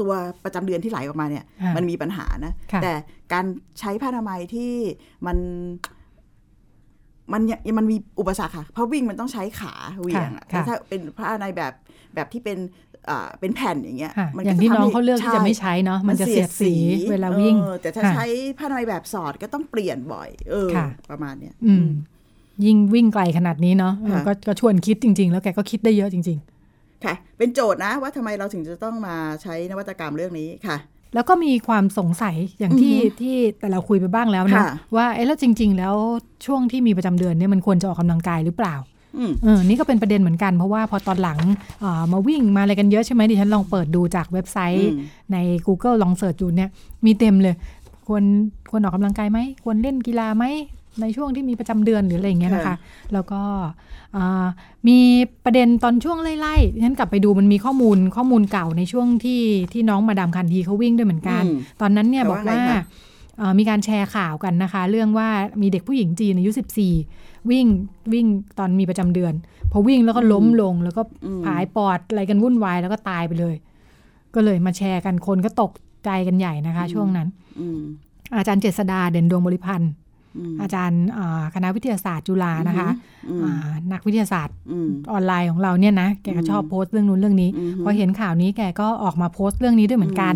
ตัวประจำเดือนที่ไหลออกมาเนี่ยมันมีปัญหานะแต่การใช้ผ้าอนามัยที่มันมีอุปสรรคค่ะเพราะวิ่งมันต้องใช้ขาเหวี่ยงถ้าเป็นผ้าอนามัยแบบที่เป็นแผ่นอย่างเงี้ยอย่างที่น้องเขาเลือกที่จะไม่ใช้เนาะมันจะเสียดสีเวลาวิ่งแต่ถ้าใช้ผ้าอนามัยแบบสอดก็ต้องเปลี่ยนบ่อยประมาณเนี้ยยิ่งวิ่งไกลขนาดนี้เนาะก็ชวนคิดจริงๆแล้วแกก็คิดได้เยอะจริงๆค่ะเป็นโจทย์นะว่าทำไมเราถึงจะต้องมาใช้นวัตกรรมเรื่องนี้ค่ะแล้วก็มีความสงสัยอย่างที่แต่เราคุยไปบ้างแล้วนะว่าเอ๊ะแล้วจริงๆแล้วช่วงที่มีประจำเดือนเนี่ยมันควรจะออกกำลังกายหรือเปล่านี่ก็เป็นประเด็นเหมือนกันเพราะว่าพอตอนหลังมาวิ่งมาอะไรกันเยอะใช่ไหมดิฉันลองเปิดดูจากเว็บไซต์ใน Google ลองเสิร์ชดูเนี่ยมีเต็มเลยควรออกกำลังกายไหมควรเล่นกีฬาไหมในช่วงที่มีประจำเดือนหรืออะไรอย่างเงี้ยนะคะแล้วก็มีประเด็นตอนช่วงไล่ๆดิฉันกลับไปดูมันมีข้อมูลเก่าในช่วงที่น้องมาดามคันธีเขาวิ่งด้วยเหมือนกันตอนนั้นเนี่ยบอกว่ามีการแชร์ข่าวกันนะคะเรื่องว่ามีเด็กผู้หญิงจีนอายุ14วิ่งตอนมีประจำเดือนพอวิ่งแล้วก็ล้มลงแล้วก็ผายปอดอะไรกันวุ่นวายแล้วก็ตายไปเลยก็เลยมาแชร์กันคนก็ตกใจกันใหญ่นะคะช่วงนั้นอาจารย์เจษฎาเด่นดวงบริพันธ์อาจารย์คณะวิทยาศาสตร์จุฬานะคะนักวิทยาศาสตร์ออนไลน์ของเราเนี่ยนะแกก็ชอบโพสต์เรื่องนู้นเรื่องนี้พอเห็นข่าวนี้แกก็ออกมาโพสต์เรื่องนี้ด้วยเหมือนกัน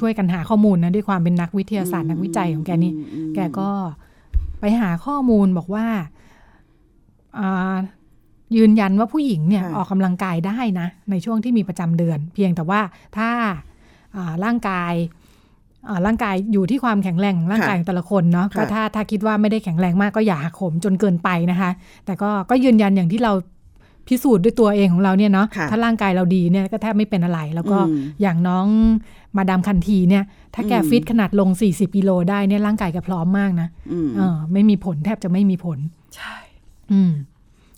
ช่วยกันหาข้อมูลนะด้วยความเป็นนักวิทยาศาสตร์นักวิจัยของแกนี่แกก็ไปหาข้อมูลบอกว่ายืนยันว่าผู้หญิงเนี่ยออกกำลังกายได้นะในช่วงที่มีประจำเดือนเพียงแต่ว่าถ้าร่างกายอยู่ที่ความแข็งแรงของร่างกายของแต่ละคนเนาะก็ถ้าคิดว่าไม่ได้แข็งแรงมากก็อย่าหักโหมจนเกินไปนะคะแต่ก็ยืนยันอย่างที่เราพิสูจน์ด้วยตัวเองของเราเนี่ยเนาะถ้าร่างกายเราดีเนี่ยก็แทบไม่เป็นอะไรแล้วก็อย่างน้องมาดามคันธีเนี่ยถ้าแกฟิตขนาดลง40กิโลได้เนี่ยร่างกายแกพร้อมมากนะไม่มีผลแทบจะไม่มีผลใช่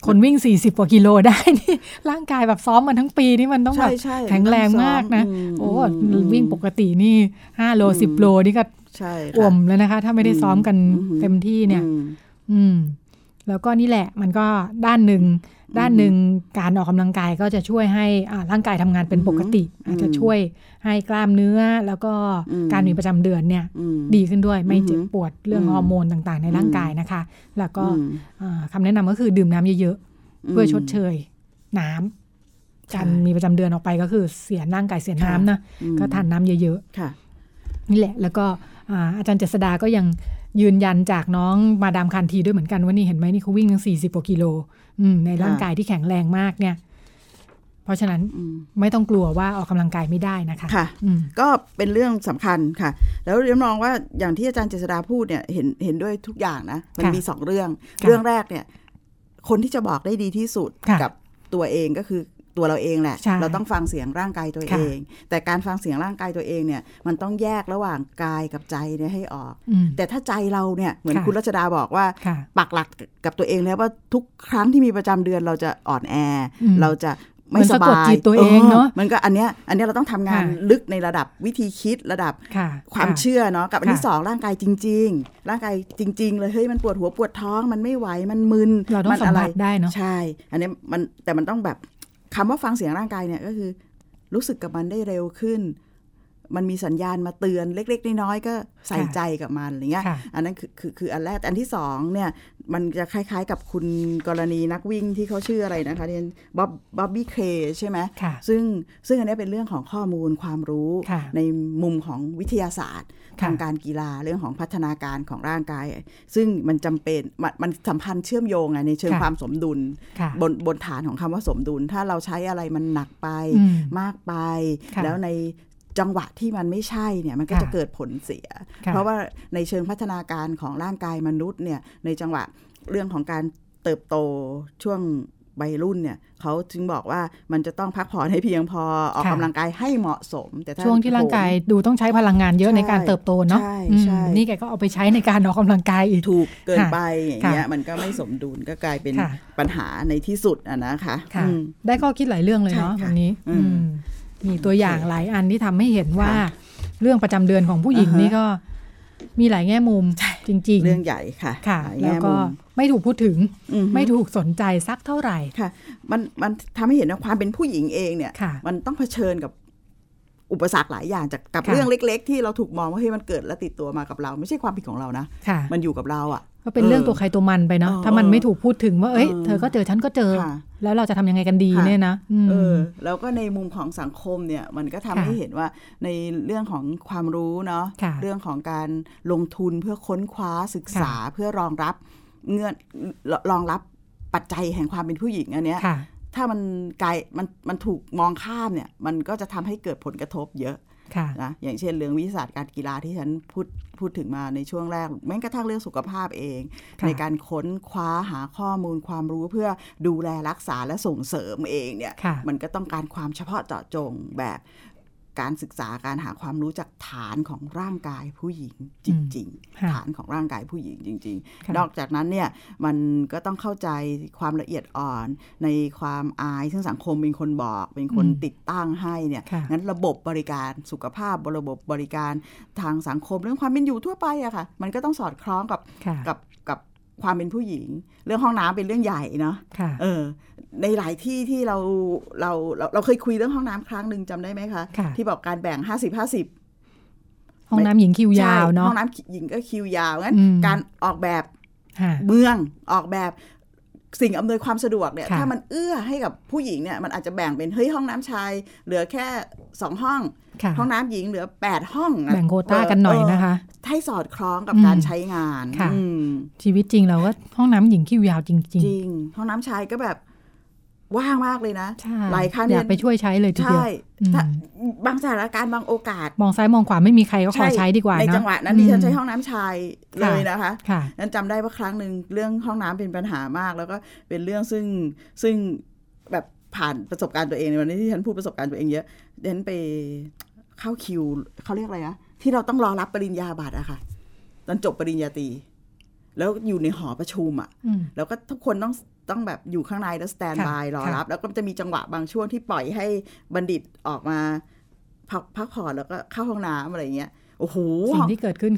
คนวิ่ง40กว่ากิโลได้นี่ร่างกายแบบซ้อมมันทั้งปีนี่มันต้องแบบแข็งแรงมากนะโอ้วิ่งปกตินี่5โล10โลนี่ก็อ่วมแล้วนะคะถ้าไม่ได้ซ้อมกันเต็มที่เนี่ยแล้วก็นี่แหละมันก็ด้านหนึ่งการออกกำลังกายก็จะช่วยให้ร่างกายทำงานเป็นปกติอาจจะช่วยให้กล้ามเนื้อแล้วก็การมีประจำเดือนเนี่ยดีขึ้นด้วยไม่เจ็บปวดเรื่องฮอร์โมนต่างๆในร่างกายนะคะแล้วก็คำแนะนำก็คือดื่มน้ำเยอะๆเพื่อชดเชยน้ำการมีประจำเดือนออกไปก็คือเสียร่างกายเสียน้ำนะก็ทานน้ำเยอะๆนี่แหละแล้วก็อาจารย์เจษฎาก็ยังยืนยันจากน้องมาดามคันธีด้วยเหมือนกันว่านี่เห็นไหมนี่เขาวิ่งตั้ง40กว่ากิโลในร่างกายที่แข็งแรงมากเนี่ยเพราะฉะนั้นไม่ต้องกลัวว่าออกกำลังกายไม่ได้นะคะค่ะก็เป็นเรื่องสำคัญค่ะแล้วเรียนมองว่าอย่างที่อาจารย์เจษฎาพูดเนี่ยเห็นด้วยทุกอย่างนะมันมีสองเรื่องแรกเนี่ยคนที่จะบอกได้ดีที่สุดกับตัวเองก็คือตัวเราเองแหละเราต้องฟังเสียงร่างกายตัวเองแต่การฟังเสียงร่างกายตัวเองเนี่ยมันต้องแยกระหว่างกายกับใจเนี่ยให้ออกแต่ถ้าใจเราเนี่ยเหมือนคุณรัชดาบอกว่าปักหลักกับตัวเองแล้วว่าทุกครั้งที่มีประจำเดือนเราจะอ่อนแอเราจะไม่สบายตัวเองเนาะมันก็อันเนี้ยเราต้องทำงานลึกในระดับวิธีคิดระดับความเชื่อเนาะกับอันที่สองร่างกายจริงๆเลยเฮ้ยมันปวดหัวปวดท้องมันไม่ไหวมันมึนเราต้องสัมผัสได้เนาะใช่อันนี้มันแต่มันต้องแบบคำว่าฟังเสียงร่างกายเนี่ยก็คือรู้สึกกับมันได้เร็วขึ้นมันมีสัญญาณมาเตือนเล็กๆน้อยๆก็ใส่ใจกับมันอะไรเงี้ยอันนั้นคืออันแรกอันที่สองเนี่ยมันจะคล้ายๆกับคุณกรณีนักวิ่งที่เขาชื่ออะไรนะคะเนี่ยบ๊อบบี้เคใช่ไหมซึ่งอันนี้เป็นเรื่องของข้อมูลความรู้ในมุมของวิทยาศาสตร์ทางการกีฬาเรื่องของพัฒนาการของร่างกายซึ่งมันจำเป็นมันสัมพันธ์เชื่อมโยงในเชิงความสมดุลบนฐานของคำว่าสมดุลถ้าเราใช้อะไรมันหนักไปมากไปแล้วในจังหวะที่มันไม่ใช่เนี่ยมันก็จะเกิดผลเสียเพราะว่าในเชิงพัฒนาการของร่างกายมนุษย์เนี่ยในจังหวะเรื่องของการเติบโตช่วง วัยรุ่นเนี่ยเขาจึงบอกว่ามันจะต้องพักผ่อนให้เพียงพอออกกำลังกายให้เหมาะสมแต่ช่วงที่ร่างกายดูต้องใช้พลังงานเยอะในการเติบโตเนาะนี่แกก็เอาไปใช้ในการออกกำลังกายอีกถูกเกินไปอย่างเงี้ยมันก็ไม่สมดุลก็กลายเป็นปัญหาในที่สุดอ่ะนะคะได้ข้อคิดหลายเรื่องเลยเนาะวันนี้มีตัวอย่างหลายอันที่ทำให้เห็นว่าเรื่องประจำเดือนของผู้หญิงนี่ก็มีหลายแง่มุมจริงๆเรื่องใหญ่ค่ะแล้วก็ไม่ถูกพูดถึงไม่ถูกสนใจสักเท่าไหร่ค่ะมันทำให้เห็นว่าความเป็นผู้หญิงเองเนี่ยมันต้องเผชิญกับอุปสรรคหลายอย่างจากกับเรื่องเล็กๆที่เราถูกมองว่าเฮ้ยมันเกิดและติดตัวมากับเราไม่ใช่ความผิดของเรานะมันอยู่กับเราอ่ะก็เป็นเรื่องตัวใครตัวมันไปเนาะถ้ามันไม่ถูกพูดถึงว่าเอ้ยเธอก็เจอฉันก็เจอแล้วเราจะทำยังไงกันดีเนี่ยนะแล้วก็ในมุมของสังคมเนี่ยมันก็ทำให้เห็นว่าในเรื่องของความรู้เนาะเรื่องของการลงทุนเพื่อค้นคว้าศึกษาเพื่อรองรับปัจจัยแห่งความเป็นผู้หญิงอันเนี้ยถ้ามันถูกมองข้ามเนี่ยมันก็จะทำให้เกิดผลกระทบเยอะนะอย่างเช่นเรื่องวิทยาศาสตร์การกีฬาที่ฉันพูดถึงมาในช่วงแรกแม้กระทั่งเรื่องสุขภาพเองในการค้นคว้าหาข้อมูลความรู้เพื่อดูแลรักษาและส่งเสริมเองเนี่ยมันก็ต้องการความเฉพาะเจาะจงแบบการศึกษาการหาความรู้จากฐานของร่างกายผู้หญิงจริงๆฐานของร่างกายผู้หญิงจริงๆนอกจากนั้นเนี่ยมันก็ต้องเข้าใจความละเอียดอ่อนในความอายซึ่งสังคมเป็นคนบอกเป็นคนติดตั้งให้เนี่ยงั้นระบบบริการสุขภาพระบบบริการทางสังคมเรื่องความเป็นอยู่ทั่วไปอะค่ะมันก็ต้องสอดคล้องกับความเป็นผู้หญิงเรื่องห้องน้ำเป็นเรื่องใหญ่เนาะในหลายที่ที่เราเคยคุยเรื่องห้องน้ำครั้งหนึ่งจำได้ไหมคะที่บอกการแบ่ง 50-50 ห้องน้ำหญิงคิวยาวเนาะห้องน้ำหญิงก็คิวยาวงั้นการออกแบบเมืองออกแบบสิ่งอำนวยความสะดวกเนี่ยถ้ามันเอื้อให้กับผู้หญิงเนี่ยมันอาจจะแบ่งเป็นเฮ้ยห้องน้ำชายเหลือแค่2ห้องห้องน้ำหญิงเหลือ8ห้องแบ่งโควต้ากันหน่อยนะคะให้สอดคล้องกับการใช้งานชีวิตจริงเราก็ห้องน้ำหญิงคิวยาวจริงจริงห้องน้ำชายก็แบบว่างมากเลยนะหลายครั้งอยากไปช่วยใช้เลยทีเดียวบางสถานการณ์บางโอกาสมองซ้ายมองขวาไม่มีใครก็ขอใช้ดีกว่านะในจังหวะนั้นดิฉันใช้ห้องน้ำชายเลยนะคะนั้นจำได้ว่าครั้งนึงเรื่องห้องน้ำเป็นปัญหามากแล้วก็เป็นเรื่องซึ่งแบบผ่านประสบการณ์ตัวเองในวันนี้ที่ฉันพูดประสบการณ์ตัวเองเยอะดิฉันไปเข้าคิวเขาเรียกอะไรนะที่เราต้องรอรับปริญญาบัตรอะค่ะตอนจบปริญญาตรีแล้วอยู่ในหอประชุมอ่ะแล้วก็ทุกคนต้องแบบอยู่ข้างในแล้วสแตนบายรอรับแล้วก็จะมีจังหวะบางช่วงที่ปล่อยให้บัณฑิตออกมาพักผ่อนแล้วก็เข้าห้องน้ำอะไรเงี้ยโอ้โหสิ่งที่เกิดขึ้น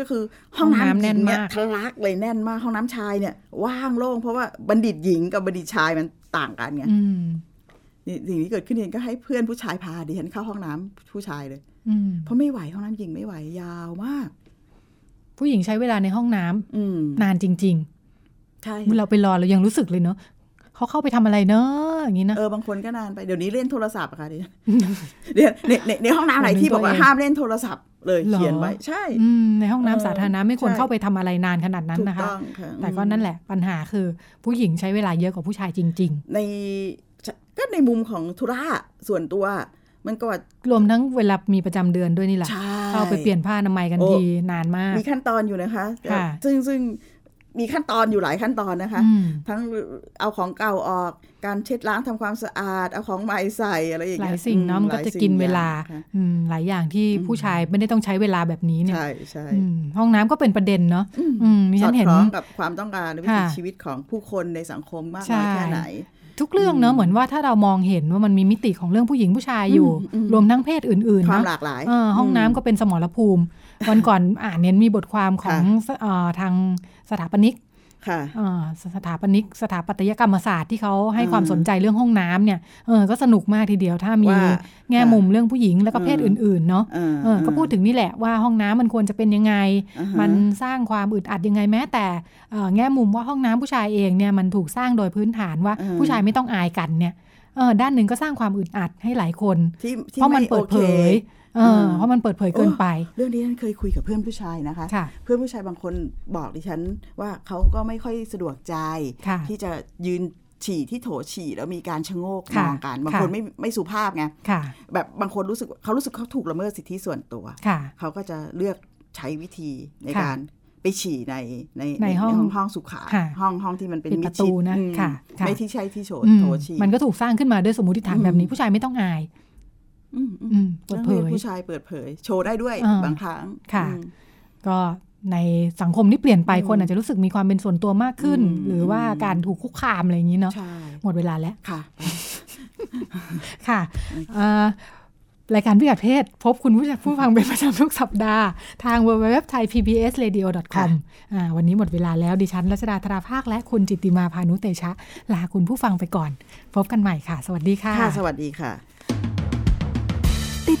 ก็คือห้องน้ำแน่นมากทะลักเลยแน่นมากห้องน้ำชายเนี่ยว่างโล่งเพราะว่าบัณฑิตหญิงกับบัณฑิตชายมันต่างกันไงสิ่งที่เกิดขึ้นเองก็ให้เพื่อนผู้ชายพาดิฉันเข้าห้องน้ำผู้ชายเลยเพราะไม่ไหวห้องน้ำหญิงไม่ไหวยาวมากผู้หญิงใช้เวลาในห้องน้ำนานจริงๆใช่เราไปรอเรายังรู้สึกเลยเนาะเขาเข้าไปทำอะไรเนาะอย่างนี้นะบางคนก็นานไปเดี๋ยวนี้เล่นโทรศัพท์อะค่ะเดี๋ยวในห้องน้ำไหนที่บอกว่าห้ามเล่นโทรศัพท์เลยเขียนไว้ใช่ในห้องน้ำสาธารณะไม่ควรเข้าไปทำอะไรนานขนาดนั้นนะคะแต่ก็นั่นแหละปัญหาคือผู้หญิงใช้เวลาเยอะกว่าผู้ชายจริงๆในก็ในมุมของธุระส่วนตัวมันก็รวมทั้งเวลามีประจำเดือนด้วยนี่แหละเข้าไปเปลี่ยนผ้าอนามัยกันทีนานมากมีขั้นตอนอยู่นะคะซึ่งมีขั้นตอนอยู่หลายขั้นตอนนะคะทั้งเอาของเก่าออกการเช็ดล้างทำความสะอาดเอาของใหม่ใส่อะไรอย่างเงี้ยหลายสิ่งเนาะมันก็จะกินเวลาหลายอย่างที่ผู้ชายไม่ได้ต้องใช้เวลาแบบนี้เนี่ยใช่ๆห้องน้ำก็เป็นประเด็นเนาะสอดคล้องกับความต้องการในวิถีชีวิตของผู้คนในสังคมมากน้อยแค่ไหนทุกเรื่องเนอะเหมือนว่าถ้าเรามองเห็นว่ามันมีมิติของเรื่องผู้หญิงผู้ชายอยู่รวมทั้งเพศอื่นๆความหลากหลายห้องน้ำก็เป็นสมรภูมิวันก่อนอ่านเน้นมีบทความของทางสถาปัตยกรรมศาสตร์ที่เขาให้ความสนใจเรื่องห้องน้ำเนี่ยก็สนุกมากทีเดียวถ้ามีแง่มุมเรื่องผู้หญิงแล้วก็เพศอื่นๆเนาะก็พูดถึงนี่แหละว่าห้องน้ำมันควรจะเป็นยังไงมันสร้างความอึดอัดยังไงแม้แต่แง่มุมว่าห้องน้ำผู้ชายเองเนี่ยมันถูกสร้างโดยพื้นฐานว่าผู้ชายไม่ต้องอายกันเนี่ยด้านหนึ่งก็สร้างความอึดอัดให้หลายคนเพราะมันเปิดเผยเพราะมันเปิดเผยเกินไปเรื่องนี้ฉันเคยคุยกับเพื่อนผู้ชายนะคะเพื่อนผู้ชายบางคนบอกดิฉันว่าเขาก็ไม่ค่อยสะดวกใจที่จะยืนฉี่ที่โถฉี่แล้วมีการชะโงกมองกันบางคนไม่สุภาพไงแบบบางคนรู้สึกเขาถูกละเมิดสิทธิส่วนตัวเขาก็จะเลือกใช้วิธีในการ ไปฉี่ในห้องสุขาห้องที่มันเป็นมิดชิดนะไม่ที่ใช่ที่โถฉี่มันก็ถูกสร้างขึ้นมาด้วยสมมติฐานแบบนี้ผู้ชายไม่ต้องอายเปิดเผยผู้ชายเปิดเผยโชว์ได้ด้วยบางครั้งค่ะก็ในสังคมที่เปลี่ยนไปคนอาจจะรู้สึกมีความเป็นส่วนตัวมากขึ้นหรือว่าการถูกคุกคามอะไรอย่างนี้เนาะหมดเวลาแล้วค่ะค่ะรายการพิกัดเพศพบคุณผู้ฟังเป็นประจำทุกสัปดาห์ทาง www.thaipbsradio.com วันนี้หมดเวลาแล้วดิฉันรัชดาธราภาคและคุณจิตติมาพานุเตชะลาคุณผู้ฟังไปก่อนพบกันใหม่ค่ะสวัสดีค่ะสวัสดีค่ะติด